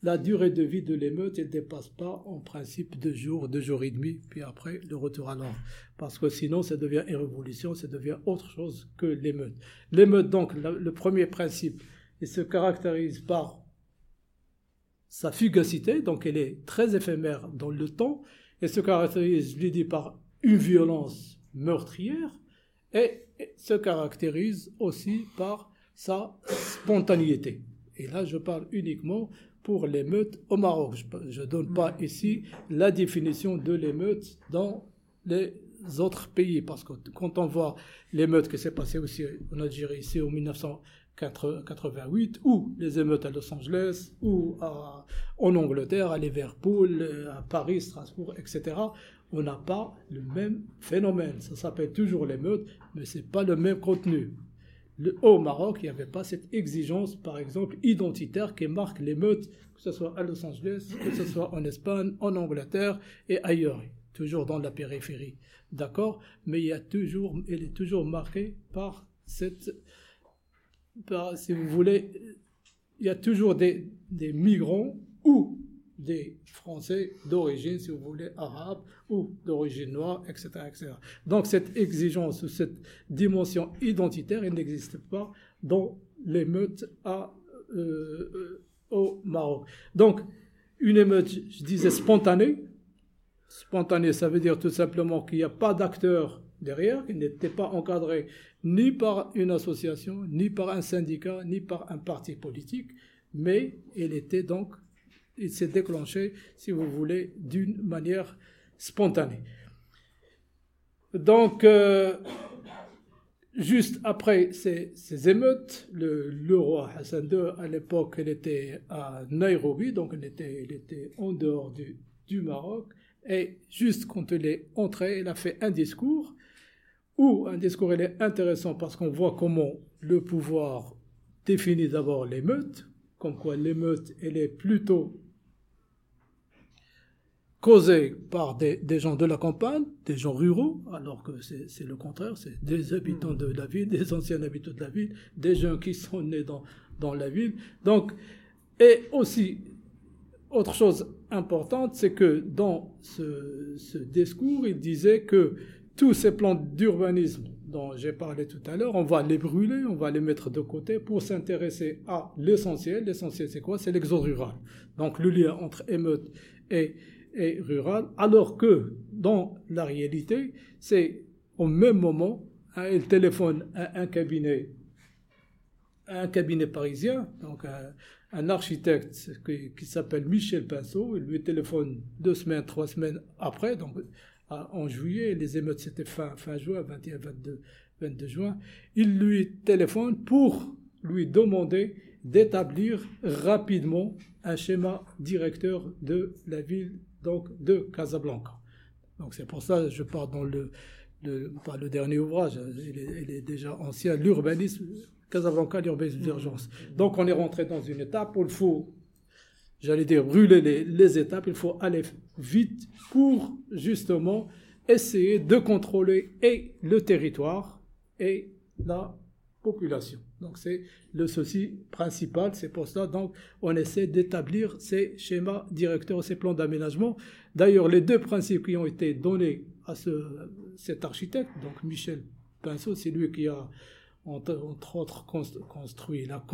la durée de vie de l'émeute, elle ne dépasse pas en principe 2 jours et demi, puis après le retour à l'ordre. Parce que sinon, ça devient une révolution, ça devient autre chose que l'émeute. L'émeute, donc, le premier principe, il se caractérise par sa fugacité, donc elle est très éphémère dans le temps. Elle se caractérise, je l'ai dit, par une violence meurtrière et se caractérise aussi par sa spontanéité. Et là, je parle uniquement pour l'émeute au Maroc. Je ne donne pas ici la définition de l'émeute dans les autres pays, parce que quand on voit l'émeute qui s'est passée aussi en Algérie, ici en 1988, ou les émeutes à Los Angeles, ou en Angleterre, à Liverpool, à Paris, Strasbourg, etc., on n'a pas le même phénomène. Ça s'appelle toujours l'émeute, mais ce n'est pas le même contenu. Au Maroc, il n'y avait pas cette exigence, par exemple, identitaire qui marque l'émeute, que ce soit à Los Angeles, que ce soit en Espagne, en Angleterre et ailleurs, toujours dans la périphérie. D'accord? Mais elle est toujours marquée par cette... si vous voulez, il y a toujours des migrants ou des Français d'origine, si vous voulez, arabe ou d'origine noire, etc., etc. Donc cette exigence ou cette dimension identitaire, elle n'existe pas dans l'émeute au Maroc. Donc une émeute, je disais spontanée. Spontanée, ça veut dire tout simplement qu'il n'y a pas d'acteur derrière, qui n'était pas encadré ni par une association, ni par un syndicat, ni par un parti politique, mais il s'est déclenché, si vous voulez, d'une manière spontanée. Donc, juste après ces émeutes, le roi Hassan II, à l'époque, il était à Nairobi, donc il était en dehors du Maroc, et juste quand il est entré, il a fait un discours. Il est intéressant parce qu'on voit comment le pouvoir définit d'abord l'émeute, comme quoi l'émeute, elle est plutôt causée par des gens de la campagne, des gens ruraux, alors que c'est le contraire, c'est des habitants de la ville, des anciens habitants de la ville, des gens qui sont nés dans la ville. Donc, et aussi, autre chose importante, c'est que dans ce discours, il disait que tous ces plans d'urbanisme dont j'ai parlé tout à l'heure, on va les brûler, on va les mettre de côté pour s'intéresser à l'essentiel. L'essentiel, c'est quoi ? C'est l'exode rural. Donc le lien entre émeute et rural, alors que dans la réalité, c'est au même moment, hein, il téléphone à un cabinet parisien, donc un architecte qui s'appelle Michel Pinceau. Il lui téléphone 3 semaines après, donc en juillet, les émeutes c'était fin juin, 21, 22 juin, il lui téléphone pour lui demander d'établir rapidement un schéma directeur de la ville donc, de Casablanca. Donc c'est pour ça que je pars dans le dernier ouvrage, il est déjà ancien, l'urbanisme, Casablanca, l'urbanisme d'urgence. Donc on est rentré dans une étape où il faut, j'allais dire, brûler les étapes, il faut aller vite pour justement essayer de contrôler et le territoire et la population. Donc c'est le souci principal, c'est pour ça donc on essaie d'établir ces schémas directeurs, ces plans d'aménagement. D'ailleurs, les deux principes qui ont été donnés à cet architecte, donc Michel Pinceau, c'est lui qui a entre autres construit la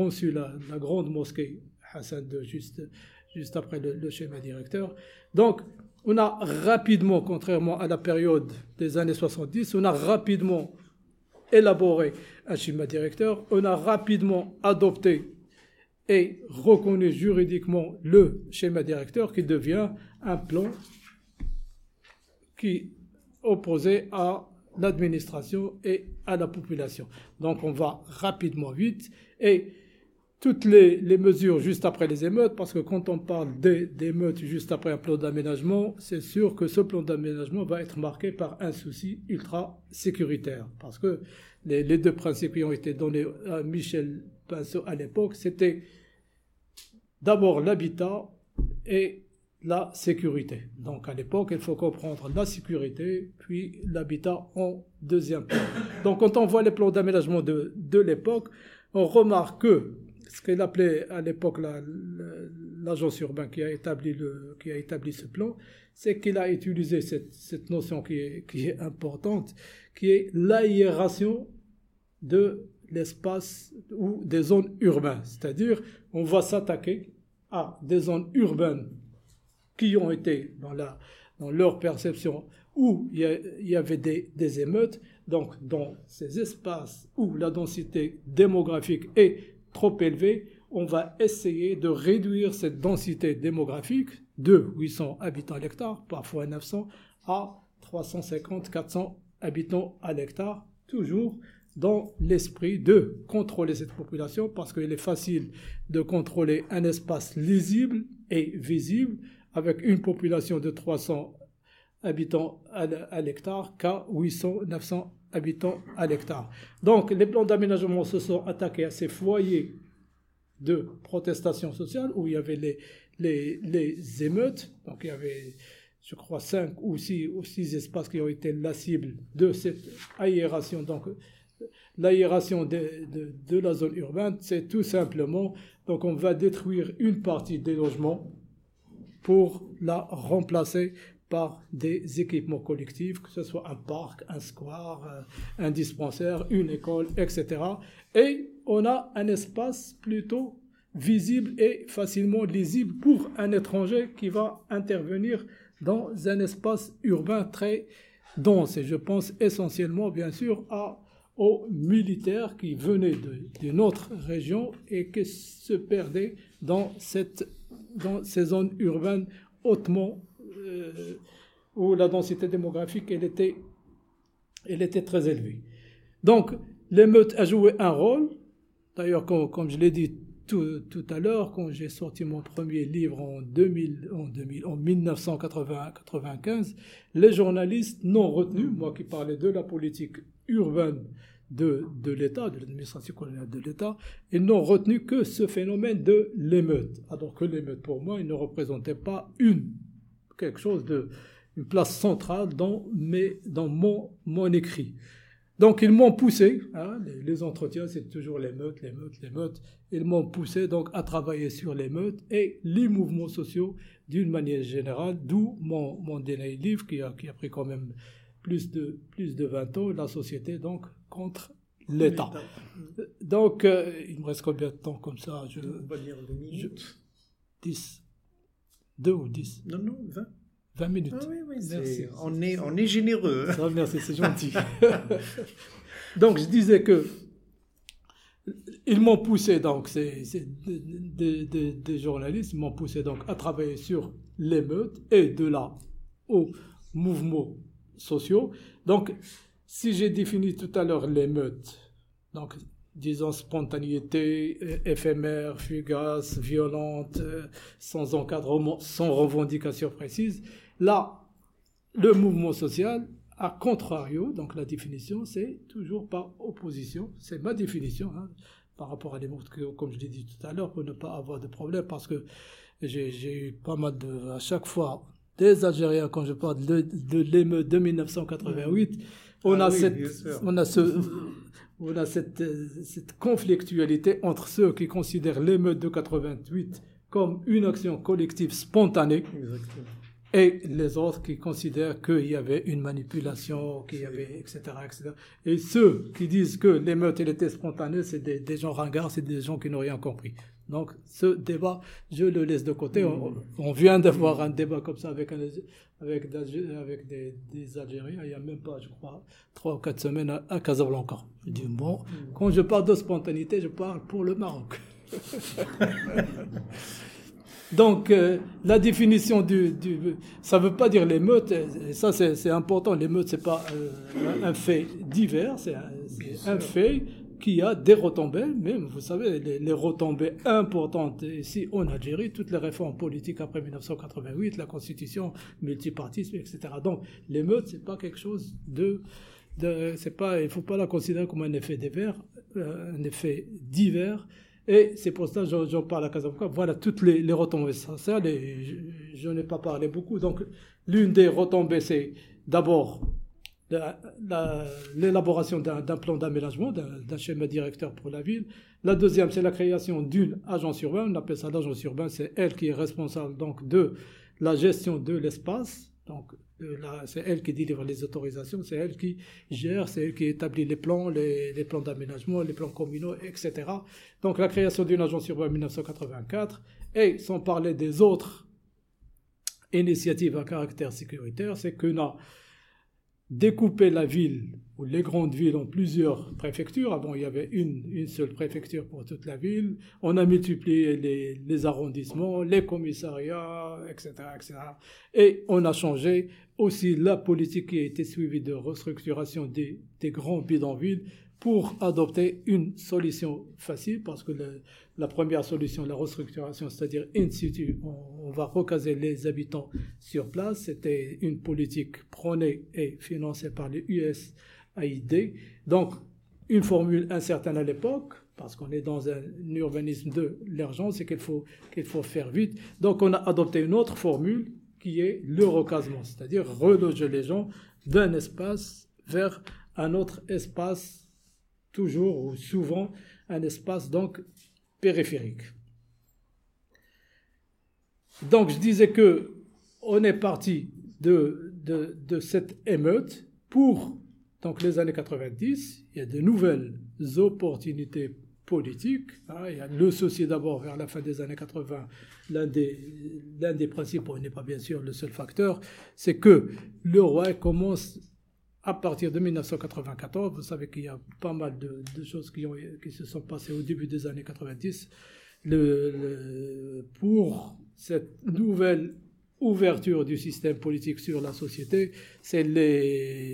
grande mosquée Hassan II juste après le schéma directeur. Donc on a rapidement, contrairement à la période des années 70, on a rapidement élaboré un schéma directeur, on a rapidement adopté et reconnu juridiquement le schéma directeur qui devient un plan qui opposait à l'administration et à la population. Donc on va rapidement vite et toutes les mesures juste après les émeutes, parce que quand on parle d'émeutes juste après un plan d'aménagement, c'est sûr que ce plan d'aménagement va être marqué par un souci ultra-sécuritaire. Parce que les deux principes qui ont été donnés à Michel Pinceau à l'époque, c'était d'abord l'habitat et la sécurité. Donc à l'époque, il faut comprendre la sécurité, puis l'habitat en deuxième plan. Donc quand on voit les plans d'aménagement de l'époque, on remarque que ce qu'il appelait à l'époque l'agence urbaine qui a établi ce plan, c'est qu'il a utilisé cette notion qui est importante, qui est l'aération de l'espace ou des zones urbaines. C'est-à-dire, on va s'attaquer à des zones urbaines qui ont été, dans leur perception, où il y avait des émeutes. Donc, dans ces espaces où la densité démographique est trop élevée, on va essayer de réduire cette densité démographique de 800 habitants à l'hectare, parfois 900, à 350-400 habitants à l'hectare, toujours dans l'esprit de contrôler cette population, parce qu'il est facile de contrôler un espace lisible et visible avec une population de 300 habitants à l'hectare qu'à 800-900 habitants à l'hectare. Donc, les plans d'aménagement se sont attaqués à ces foyers de protestation sociale où il y avait les émeutes. Donc, il y avait, je crois, 5 ou 6 espaces qui ont été la cible de cette aération. Donc, l'aération de la zone urbaine, c'est tout simplement, donc on va détruire une partie des logements pour la remplacer par des équipements collectifs, que ce soit un parc, un square, un dispensaire, une école, etc. Et on a un espace plutôt visible et facilement lisible pour un étranger qui va intervenir dans un espace urbain très dense. Et je pense essentiellement, bien sûr, aux militaires qui venaient d'une autre région et qui se perdaient dans ces zones urbaines hautement où la densité démographique elle était très élevée. Donc l'émeute a joué un rôle. D'ailleurs, comme je l'ai dit tout à l'heure, quand j'ai sorti mon premier livre en 1995, les journalistes n'ont retenu, moi qui parlais de la politique urbaine de l'État, de l'administration coloniale de l'État, ils n'ont retenu que ce phénomène de l'émeute, alors que l'émeute, pour moi, il ne représentait pas une place centrale dans mon écrit. Donc ils m'ont poussé, hein, les entretiens, c'est toujours l'émeute, ils m'ont poussé donc à travailler sur l'émeute et les mouvements sociaux d'une manière générale, d'où mon dernier livre qui a pris quand même plus de 20 ans, la société, donc, contre l'État. Donc, il me reste combien de temps comme ça? On va dire 2 minutes. 10. 2 ou 10? Non, non, 20. 20 minutes. Ah oui, merci. On est généreux. Ah, merci, c'est gentil. Donc, je disais que ils m'ont poussé, donc, des journalistes, ils m'ont poussé donc à travailler sur l'émeute et de là aux mouvements sociaux. Donc, si j'ai défini tout à l'heure l'émeute, donc, disons spontanéité, éphémère, fugace, violente, sans encadrement, sans revendication précise, là, le mouvement social, à contrario, donc la définition, c'est toujours par opposition. C'est ma définition, hein, par rapport à des mots que, comme je l'ai dit tout à l'heure, pour ne pas avoir de problème, parce que j'ai eu pas mal de, à chaque fois, des Algériens, quand je parle de l'émeute de 1988, on a cette conflictualité entre ceux qui considèrent l'émeute de 88 comme une action collective spontanée. Exactement. Et les autres qui considèrent qu'il y avait une manipulation, qu'il y avait, etc., etc. Et ceux qui disent que l'émeute, elle était spontanée, c'est des gens ringards, c'est des gens qui n'ont rien compris. Donc, ce débat, je le laisse de côté. On vient d'avoir un débat comme ça avec des Algériens, il n'y a même pas, je crois, 3 ou 4 semaines à Casablanca. Je dis, bon, quand je parle de spontanéité, je parle pour le Maroc. Donc, la définition ça ne veut pas dire l'émeute, et ça c'est important, l'émeute ce n'est pas un fait divers, c'est un fait qui a des retombées, mais vous savez, les retombées importantes ici en Algérie, toutes les réformes politiques après 1988, la constitution, multipartisme, etc. Donc, l'émeute ce n'est pas quelque chose il ne faut pas la considérer comme un effet divers, Et c'est pour ça que j'en parle à Casablanca. Voilà toutes les retombées sociales et je n'ai pas parlé beaucoup. Donc, l'une des retombées, c'est d'abord l'élaboration d'un plan d'aménagement, d'un schéma directeur pour la ville. La deuxième, c'est la création d'une agence urbaine. On appelle ça l'agence urbaine. C'est elle qui est responsable donc, de la gestion de l'espace. Donc, c'est elle qui délivre les autorisations, c'est elle qui gère, c'est elle qui établit les plans, les plans d'aménagement, les plans communaux, etc. Donc la création d'une agence urbaine en 1984, et sans parler des autres initiatives à caractère sécuritaire, c'est qu'on a découpé la ville ou les grandes villes en plusieurs préfectures. Avant, il y avait une seule préfecture pour toute la ville. On a multiplié les arrondissements, les commissariats, etc., etc. Et on a changé aussi la politique qui a été suivie de restructuration des grands bidonvilles pour adopter une solution facile, parce que la première solution, la restructuration, c'est-à-dire in situ, on va recaser les habitants sur place. C'était une politique prônée et financée par les USAID. Donc, une formule incertaine à l'époque, parce qu'on est dans un urbanisme de l'urgence et qu'il faut faire vite. Donc, on a adopté une autre formule qui est le recasement, c'est-à-dire reloger les gens d'un espace vers un autre espace, toujours ou souvent un espace donc périphérique. Donc je disais que on est parti de cette émeute pour donc les années 90. Il y a de nouvelles opportunités politiques. Hein, il y a le souci d'abord vers la fin des années 80. L'un des principaux, il n'est pas bien sûr le seul facteur, c'est que le roi commence à partir de 1994, vous savez qu'il y a pas mal de choses qui se sont passées au début des années 90, pour cette nouvelle ouverture du système politique sur la société, c'est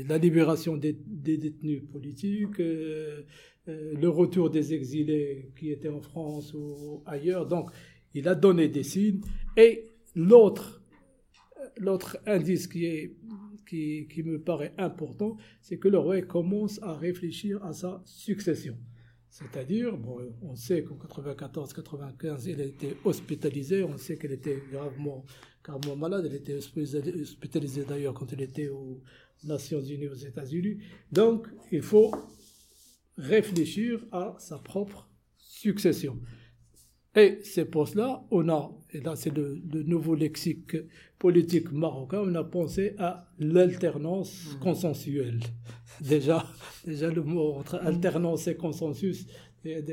la libération des détenus politiques, le retour des exilés qui étaient en France ou ailleurs. Donc, il a donné des signes. Et l'autre indice qui me paraît important, c'est que le roi commence à réfléchir à sa succession. C'est-à-dire, bon, on sait qu'en 1994-1995, il a été hospitalisé, on sait qu'elle était gravement malade, elle était hospitalisée d'ailleurs quand elle était aux Nations Unies, aux États-Unis. Donc, il faut réfléchir à sa propre succession. Et ces postes-là, on a, et là c'est le nouveau lexique politique marocain, on a pensé à l'alternance consensuelle. Déjà le mot entre alternance et consensus, il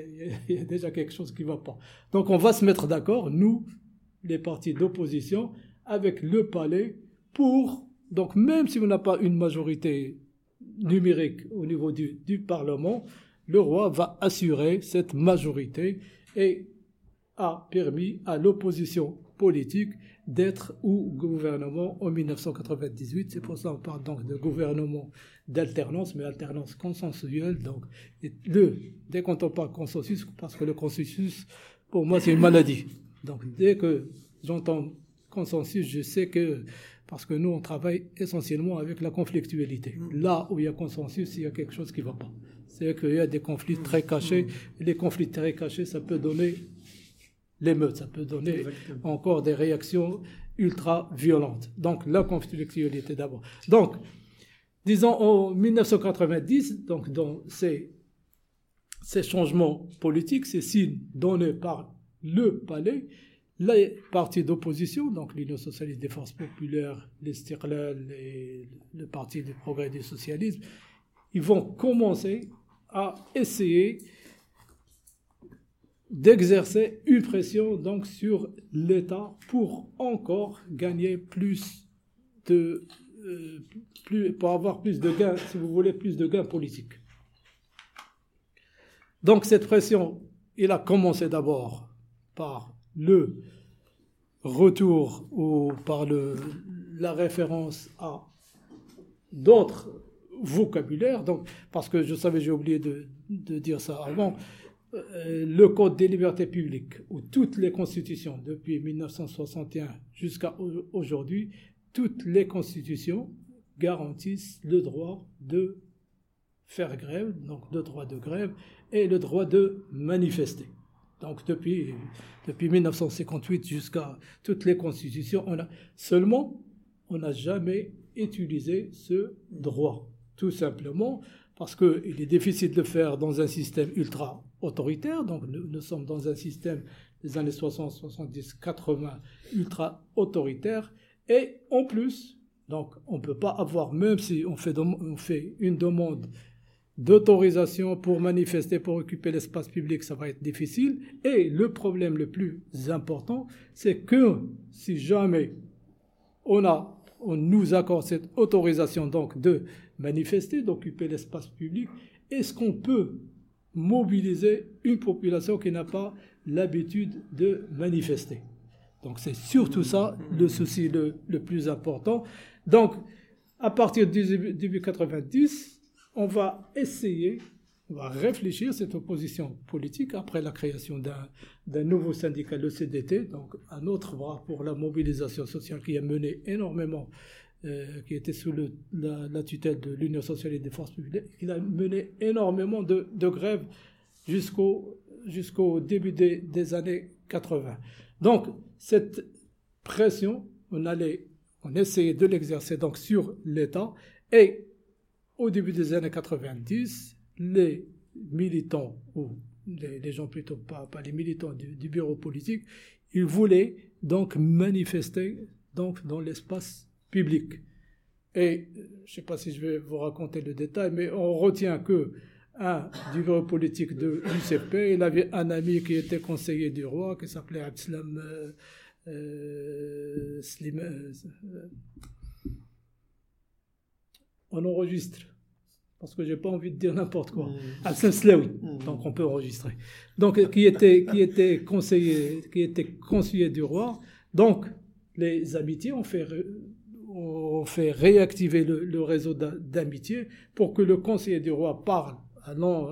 y a déjà quelque chose qui ne va pas. Donc on va se mettre d'accord, nous, les partis d'opposition, avec le palais pour, donc même si on n'a pas une majorité numérique au niveau du Parlement, le roi va assurer cette majorité et a permis à l'opposition politique d'être au gouvernement en 1998. C'est pour ça qu'on parle donc de gouvernement d'alternance, mais alternance consensuelle. Donc, dès qu'on parle consensus, parce que le consensus, pour moi, c'est une maladie. Donc, dès que j'entends consensus, je sais que... Parce que nous, on travaille essentiellement avec la conflictualité. Là où il y a consensus, il y a quelque chose qui ne va pas. C'est qu'il y a des conflits très cachés. Les conflits très cachés, ça peut donner... l'émeute, ça peut donner exactement. Encore des réactions ultra-violentes. Donc, la conflictualité d'abord. Donc, disons, en 1990, donc, dans ces changements politiques, ces signes donnés par le palais, les partis d'opposition, donc l'Union socialiste des forces populaires, l'Istiqlal et le Parti du progrès du socialisme, ils vont commencer à essayer d'exercer une pression donc sur l'État pour encore gagner pour avoir plus de gains, si vous voulez, plus de gains politiques. Donc cette pression, il a commencé d'abord par le retour ou par la référence à d'autres vocabulaires. Donc parce que j'ai oublié de dire ça avant. Le Code des libertés publiques, où toutes les constitutions, depuis 1961 jusqu'à aujourd'hui, toutes les constitutions garantissent le droit de faire grève, donc le droit de grève, et le droit de manifester. Donc depuis 1958 jusqu'à toutes les constitutions, on n'a jamais utilisé ce droit, tout simplement, parce qu'il est difficile de le faire dans un système ultra autoritaire, donc nous sommes dans un système des années 60, 70, 80 ultra-autoritaire, et en plus, donc on ne peut pas avoir, même si on fait une demande d'autorisation pour manifester, pour occuper l'espace public, ça va être difficile, et le problème le plus important, c'est que si jamais on nous accorde cette autorisation donc de manifester, d'occuper l'espace public, est-ce qu'on peut mobiliser une population qui n'a pas l'habitude de manifester? Donc c'est surtout ça le souci le plus important. Donc à partir du début 90, on va réfléchir cette opposition politique après la création d'un nouveau syndicat, le CDT, donc un autre bras pour la mobilisation sociale qui a mené énormément, qui était sous la tutelle de l'Union socialiste des forces populaires. Il a mené énormément de grèves jusqu'au début des années 80. Donc, cette pression, on essayait de l'exercer donc, sur l'État. Et au début des années 90, les militants, ou les gens plutôt, pas les militants du bureau politique, ils voulaient donc manifester donc, dans l'espace public. Et je ne sais pas si je vais vous raconter le détail, mais on retient que un du bureau politique de l'UCP, il avait un ami qui était conseiller du roi, qui s'appelait Abdeslam Slim. On enregistre, parce que je n'ai pas envie de dire n'importe quoi. Abdeslam Slim, donc on peut enregistrer. Donc qui était conseiller du roi. Donc les amitiés ont fait réactiver le réseau d'amitié pour que le conseiller du roi parle au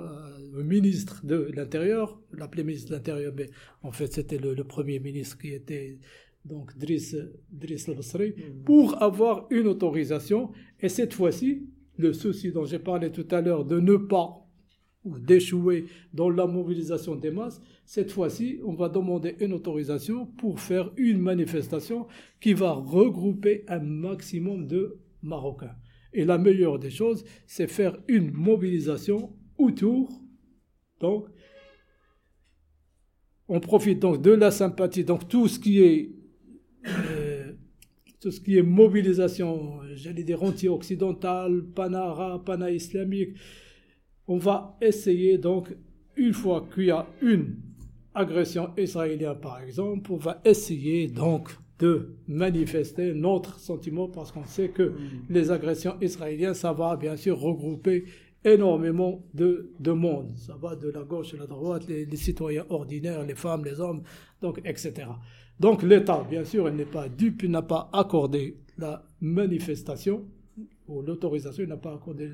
ministre de l'Intérieur. On l'appelait ministre de l'Intérieur, mais en fait, c'était le premier ministre qui était donc Driss Basri, pour avoir une autorisation. Et cette fois-ci, le souci dont j'ai parlé tout à l'heure de ne pas ou d'échouer dans la mobilisation des masses, cette fois-ci, on va demander une autorisation pour faire une manifestation qui va regrouper un maximum de Marocains. Et la meilleure des choses, c'est faire une mobilisation autour, donc, On profite donc de la sympathie, donc tout ce qui est mobilisation, j'allais dire anti-occidentale, pan-arabe, pan-islamique. On va essayer donc, une fois qu'il y a une agression israélienne par exemple, on va essayer donc de manifester notre sentiment, parce qu'on sait que les agressions israéliennes, ça va bien sûr regrouper énormément de monde. Ça va de la gauche à la droite, les citoyens ordinaires, les femmes, les hommes, donc, etc. Donc l'État, bien sûr, il n'est pas dupe, il n'a pas accordé la manifestation, ou l'autorisation, il n'a pas accordé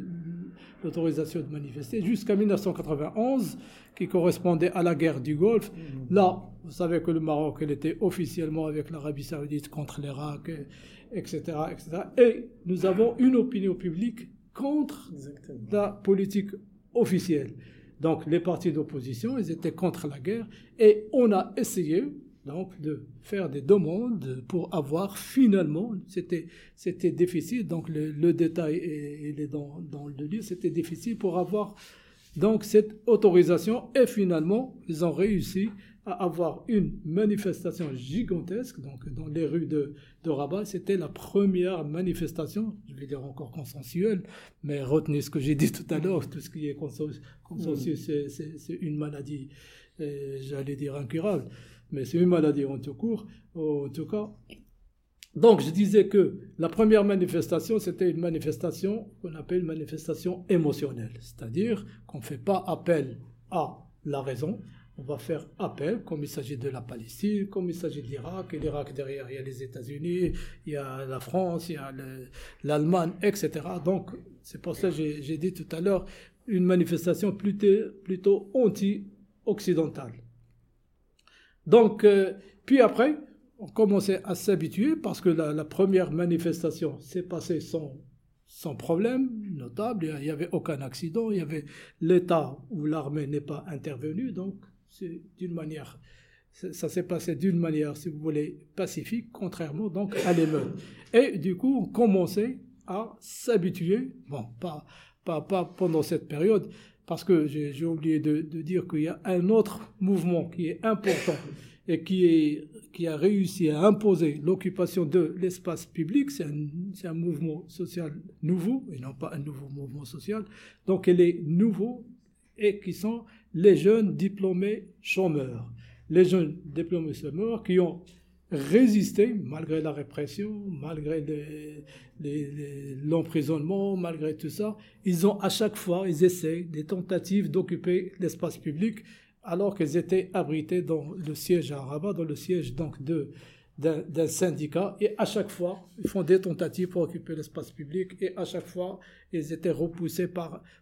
l'autorisation de manifester, jusqu'à 1991, qui correspondait à la guerre du Golfe. Là, vous savez que le Maroc, il était officiellement avec l'Arabie Saoudite contre l'Irak, etc., etc. Et nous avons une opinion publique contre la politique officielle. Donc, les partis d'opposition, ils étaient contre la guerre, et on a essayé donc de faire des demandes pour avoir finalement, c'était difficile, donc le détail est dans le livre, c'était difficile pour avoir donc cette autorisation, et finalement ils ont réussi à avoir une manifestation gigantesque donc dans les rues de Rabat. C'était la première manifestation, je vais dire encore consensuelle, mais retenez ce que j'ai dit tout à l'heure, tout ce qui est consensuel, c'est une maladie, j'allais dire incurable. Mais c'est une maladie en tout cas. Donc, je disais que la première manifestation, c'était une manifestation qu'on appelle une manifestation émotionnelle. C'est-à-dire qu'on ne fait pas appel à la raison. On va faire appel, comme il s'agit de la Palestine, comme il s'agit de l'Irak. Et l'Irak, derrière, il y a les États-Unis, il y a la France, il y a l'Allemagne, etc. Donc, c'est pour ça que j'ai dit tout à l'heure, une manifestation plutôt anti-occidentale. Donc, puis après, on commençait à s'habituer, parce que la première manifestation s'est passée sans problème notable. Il n'y avait aucun accident, il y avait l'État ou l'armée n'est pas intervenue. Donc, ça s'est passé d'une manière, si vous voulez, pacifique, contrairement donc à l'émeute. Et du coup, on commençait à s'habituer, bon, pas pendant cette période, parce que j'ai oublié de dire qu'il y a un autre mouvement qui est important et qui a réussi à imposer l'occupation de l'espace public. C'est un mouvement social nouveau, et non pas un nouveau mouvement social. Donc, il est nouveau, et qui sont les jeunes diplômés chômeurs. Les jeunes diplômés chômeurs qui ont résisté malgré la répression, malgré l'emprisonnement, malgré tout ça. Ils ont à chaque fois, ils essaient des tentatives d'occuper l'espace public, alors qu'ils étaient abrités dans le siège à Rabat, dans le siège donc d'un syndicat, et à chaque fois ils font des tentatives pour occuper l'espace public, et à chaque fois ils étaient repoussés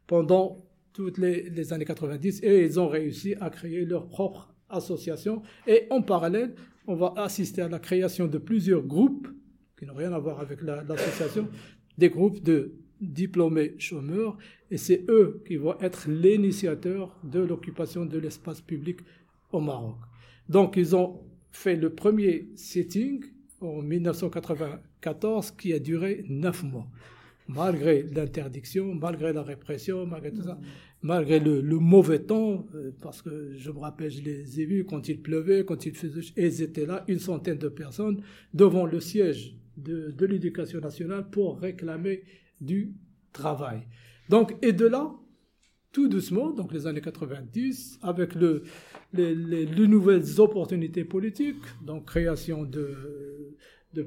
pendant toutes les années 90, et ils ont réussi à créer leur propre association. Et en parallèle, on va assister à la création de plusieurs groupes qui n'ont rien à voir avec l'association, des groupes de diplômés chômeurs, et c'est eux qui vont être les initiateurs de l'occupation de l'espace public au Maroc. Donc, ils ont fait le premier sitting en 1994 qui a duré 9 mois. Malgré l'interdiction, malgré la répression, malgré tout ça, malgré le mauvais temps, parce que je me rappelle, je les ai vus quand il pleuvait, quand il faisait... Ils étaient là, 100 de personnes, devant le siège de l'Éducation nationale pour réclamer du travail. Donc, et de là, tout doucement, donc les années 90, avec les nouvelles opportunités politiques, donc création de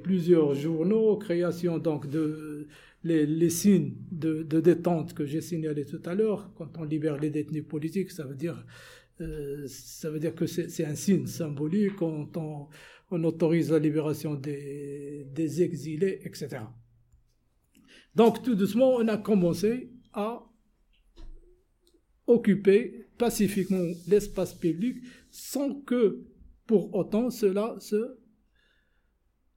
plusieurs journaux, création donc de... Les signes de détente que j'ai signalés tout à l'heure, quand on libère les détenus politiques, ça veut dire que c'est un signe symbolique, quand on autorise la libération des exilés, etc. Donc tout doucement, on a commencé à occuper pacifiquement l'espace public, sans que pour autant cela se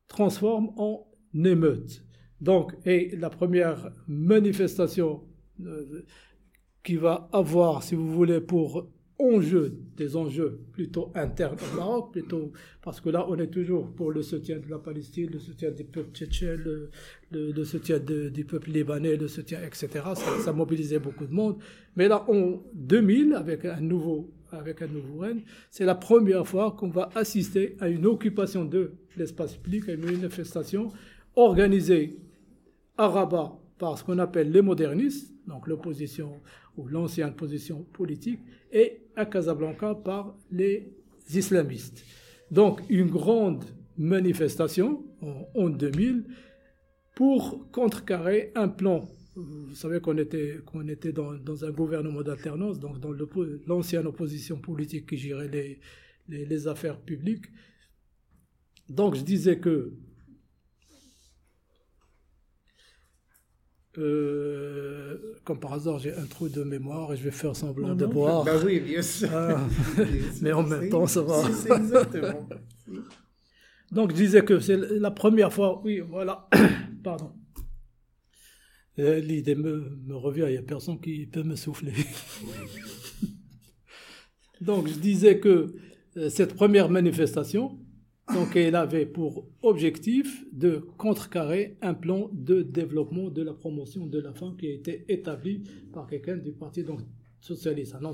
transforme en émeute. Donc, et la première manifestation qui va avoir, si vous voulez, pour enjeu, des enjeux plutôt internes au Maroc, plutôt, parce que là, on est toujours pour le soutien de la Palestine, le soutien des peuples tchétchènes, le soutien des peuples libanais, le soutien, etc. Ça mobilisait beaucoup de monde. Mais là, en 2000, avec un nouveau avec un nouveau règne, c'est la première fois qu'on va assister à une occupation de l'espace public, à une manifestation organisée à Rabat par ce qu'on appelle les modernistes, donc l'opposition ou l'ancienne position politique, et à Casablanca par les islamistes. Donc une grande manifestation en 2000 pour contrecarrer un plan. Vous savez qu'on était dans un gouvernement d'alternance, donc dans l'ancienne opposition politique qui gérait les affaires publiques. Donc je disais que comme par hasard j'ai un trou de mémoire et je vais faire semblant de boire. Bah oui, bien sûr. Mais en même temps ça va. C'est exactement. Donc je disais que c'est la première fois, oui, voilà, pardon. L'idée me revient, il n'y a personne qui peut me souffler. Donc je disais que cette première manifestation, donc, elle avait pour objectif de contrecarrer un plan de développement de la promotion de la femme qui a été établi par quelqu'un du parti donc, socialiste, un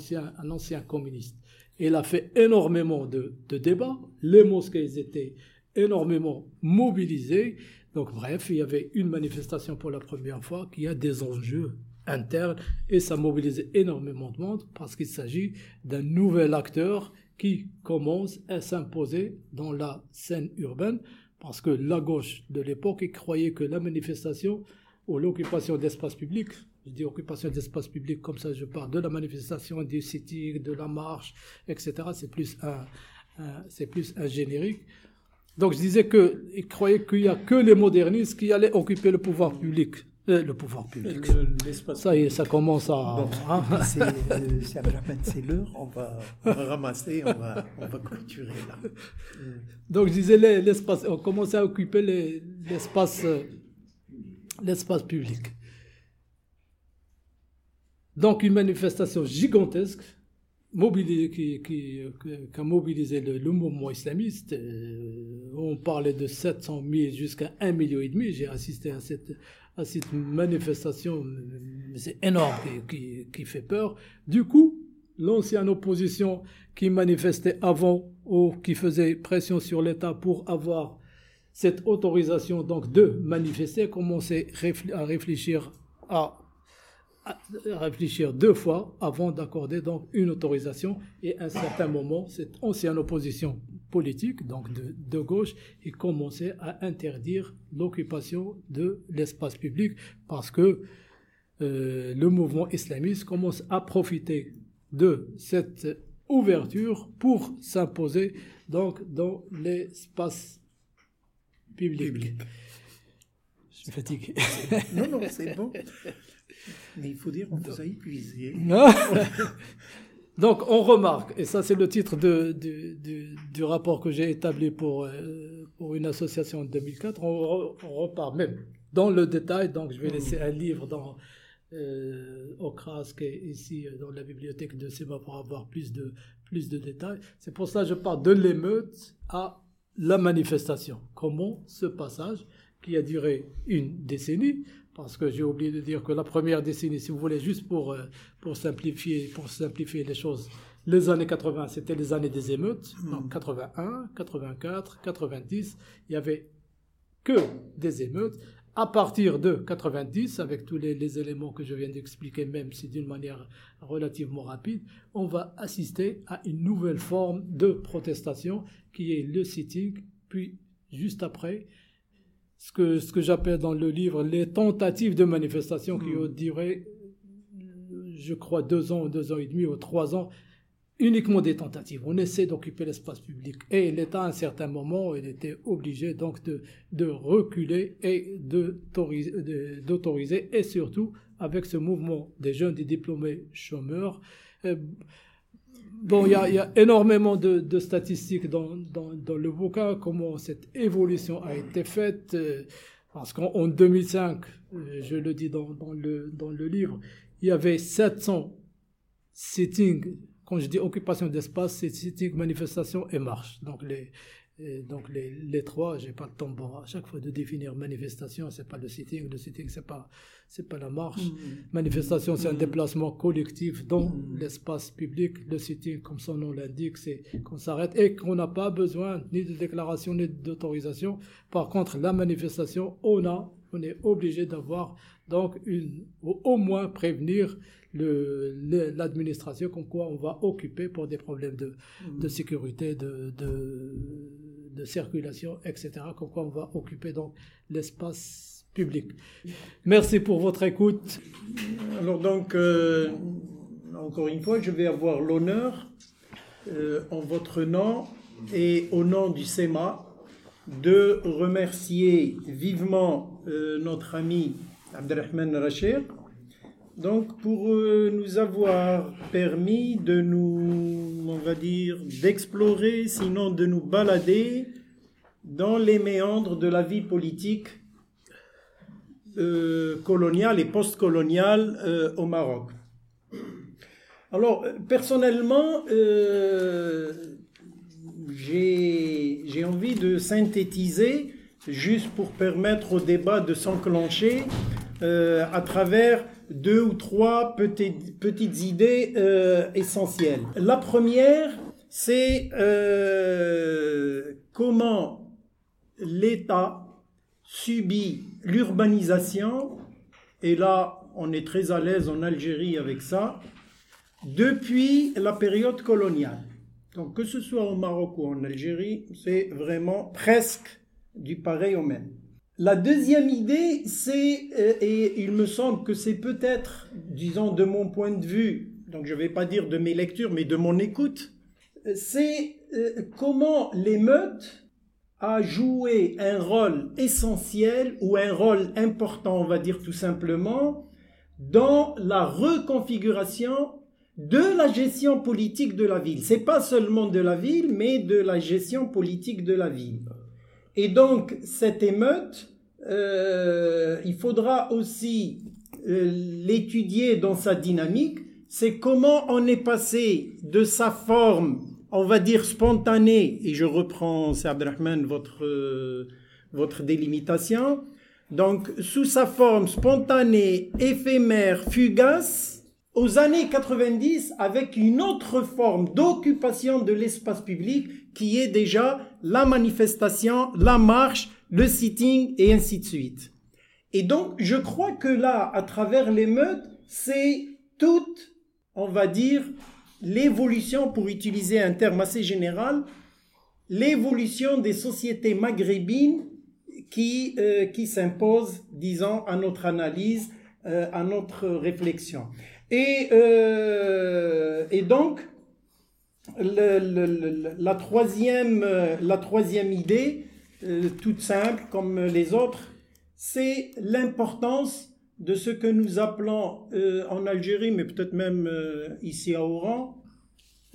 ancien communiste. Elle a fait énormément de débats, les mosquées étaient énormément mobilisées. Donc bref, il y avait une manifestation pour la première fois qui a des enjeux internes et ça mobilisait énormément de monde parce qu'il s'agit d'un nouvel acteur qui commence à s'imposer dans la scène urbaine parce que la gauche de l'époque croyait que la manifestation ou l'occupation d'espace public, je dis occupation d'espace public comme ça je parle de la manifestation, du sitting, de la marche, etc. C'est plus un générique. Donc je disais qu'ils croyaient qu'il n'y a que les modernistes qui allaient occuper le pouvoir public. Le pouvoir public. Ça y est, ça commence à... Bon, hein. C'est l'heure, on va ramasser, on va clôturer là. Donc je disais, l'espace, on commençait à occuper l'espace public. Donc une manifestation gigantesque, qui a mobilisé le mouvement islamiste. On parlait de 700 000 jusqu'à 1,5 million. J'ai assisté à cette manifestation, c'est énorme, qui fait peur. Du coup, l'ancienne opposition qui manifestait avant ou qui faisait pression sur l'État pour avoir cette autorisation donc, de manifester commençait à réfléchir à réfléchir deux fois avant d'accorder donc une autorisation. Et à un certain moment, cette ancienne opposition politique, donc de gauche, il commençait à interdire l'occupation de l'espace public parce que le mouvement islamiste commence à profiter de cette ouverture pour s'imposer donc dans l'espace public. Je suis fatigué. Non, c'est bon. Mais il faut dire qu'on vous a épuisé. Donc on remarque, et ça c'est le titre du rapport que j'ai établi pour une association en 2004, on repart même dans le détail, donc je vais laisser un livre au CRAS qui est ici dans la bibliothèque de CEMA pour avoir plus de détails. C'est pour ça que je parle de l'émeute à la manifestation. Comment ce passage qui a duré une décennie, parce que j'ai oublié de dire que la première décennie, si vous voulez, juste pour simplifier les choses, les années 80, c'était les années des émeutes. Donc 81, 84, 90, il n'y avait que des émeutes. À partir de 90, avec tous les éléments que je viens d'expliquer, même si d'une manière relativement rapide, on va assister à une nouvelle forme de protestation qui est le sitting, puis juste après, ce que j'appelle dans le livre les tentatives de manifestation qui ont duré, je crois, 2 ans, 2 ans et demi ou 3 ans, uniquement des tentatives. On essaie d'occuper l'espace public. Et l'État, à un certain moment, il était obligé donc de reculer et d'autoriser. Et surtout, avec ce mouvement des jeunes, des diplômés chômeurs, bon, il y a énormément de statistiques dans le bouquin, comment cette évolution a été faite. Parce qu'en 2005, je le dis dans le livre, il y avait 700 sittings. Quand je dis occupation d'espace, c'est sitting, manifestation et marche. Donc Et donc les trois, j'ai pas de temps bon à chaque fois de définir manifestation, c'est pas le sitting c'est pas la marche. Manifestation, c'est un déplacement collectif dans l'espace public. Le sitting, comme son nom l'indique, c'est qu'on s'arrête et qu'on n'a pas besoin ni de déclaration ni d'autorisation. Par contre, la manifestation, on est obligé d'avoir donc au moins prévenir l'administration comme quoi on va occuper pour des problèmes de sécurité, de circulation, etc., comme quoi on va occuper donc l'espace public. Merci pour votre écoute. Alors donc, encore une fois, je vais avoir l'honneur, en votre nom et au nom du CEMA, de remercier vivement notre ami Abderrahmane Rachik, donc pour nous avoir permis de nous, on va dire, d'explorer, sinon de nous balader dans les méandres de la vie politique coloniale et post-coloniale au Maroc. Alors, personnellement, j'ai envie de synthétiser, juste pour permettre au débat de s'enclencher, à travers deux ou trois petites idées essentielles. La première, c'est comment l'État subit l'urbanisation, et là on est très à l'aise en Algérie avec ça, depuis la période coloniale. Donc que ce soit au Maroc ou en Algérie, c'est vraiment presque du pareil au même. La deuxième idée, c'est, et il me semble que c'est peut-être, disons de mon point de vue, donc je ne vais pas dire de mes lectures, mais de mon écoute, c'est comment l'émeute a joué un rôle essentiel, ou un rôle important, on va dire tout simplement, dans la reconfiguration de la gestion politique de la ville. C'est pas seulement de la ville, mais de la gestion politique de la ville. Et donc, cette émeute, il faudra aussi l'étudier dans sa dynamique. C'est comment on est passé de sa forme, on va dire spontanée, et je reprends, c'est Abderrahmane, votre délimitation, donc sous sa forme spontanée, éphémère, fugace, aux années 90, avec une autre forme d'occupation de l'espace public qui est déjà la manifestation, la marche, le sitting et ainsi de suite. Et donc, je crois que là, à travers l'émeute, c'est toute, on va dire, l'évolution, pour utiliser un terme assez général, l'évolution des sociétés maghrébines qui s'impose, disons, à notre analyse, à notre réflexion. Et donc, la troisième idée, toute simple comme les autres, c'est l'importance de ce que nous appelons en Algérie, mais peut-être même ici à Oran,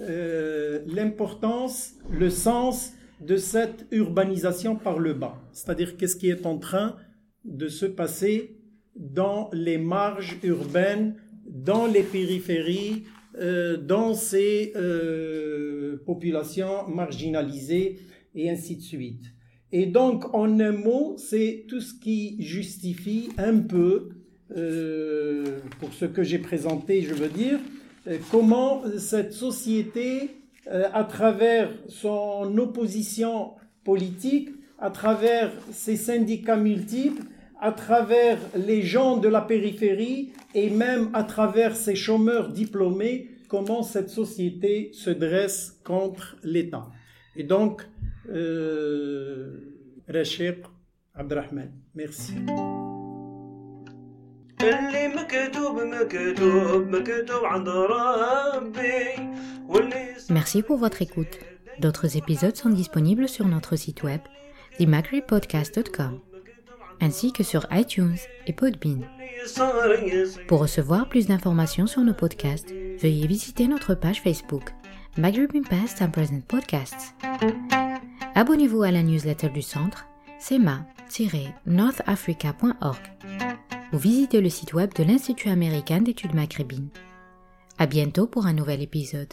l'importance, le sens de cette urbanisation par le bas. C'est-à-dire qu'est-ce qui est en train de se passer dans les marges urbaines, dans les périphéries, dans ces populations marginalisées, et ainsi de suite. Et donc, en un mot, c'est tout ce qui justifie un peu, pour ce que j'ai présenté, je veux dire, comment cette société, à travers son opposition politique, à travers ses syndicats multiples, à travers les gens de la périphérie et même à travers ces chômeurs diplômés, comment cette société se dresse contre l'État. Et donc, Rachik, Abderrahmane, merci. Merci pour votre écoute. D'autres épisodes sont disponibles sur notre site web, themaghribpodcast.com. ainsi que sur iTunes et Podbean. Pour recevoir plus d'informations sur nos podcasts, veuillez visiter notre page Facebook Maghreb in Past and Present Podcasts. Abonnez-vous à la newsletter du centre cema-northafrica.org ou visitez le site web de l'Institut américain d'études maghrébines. À bientôt pour un nouvel épisode.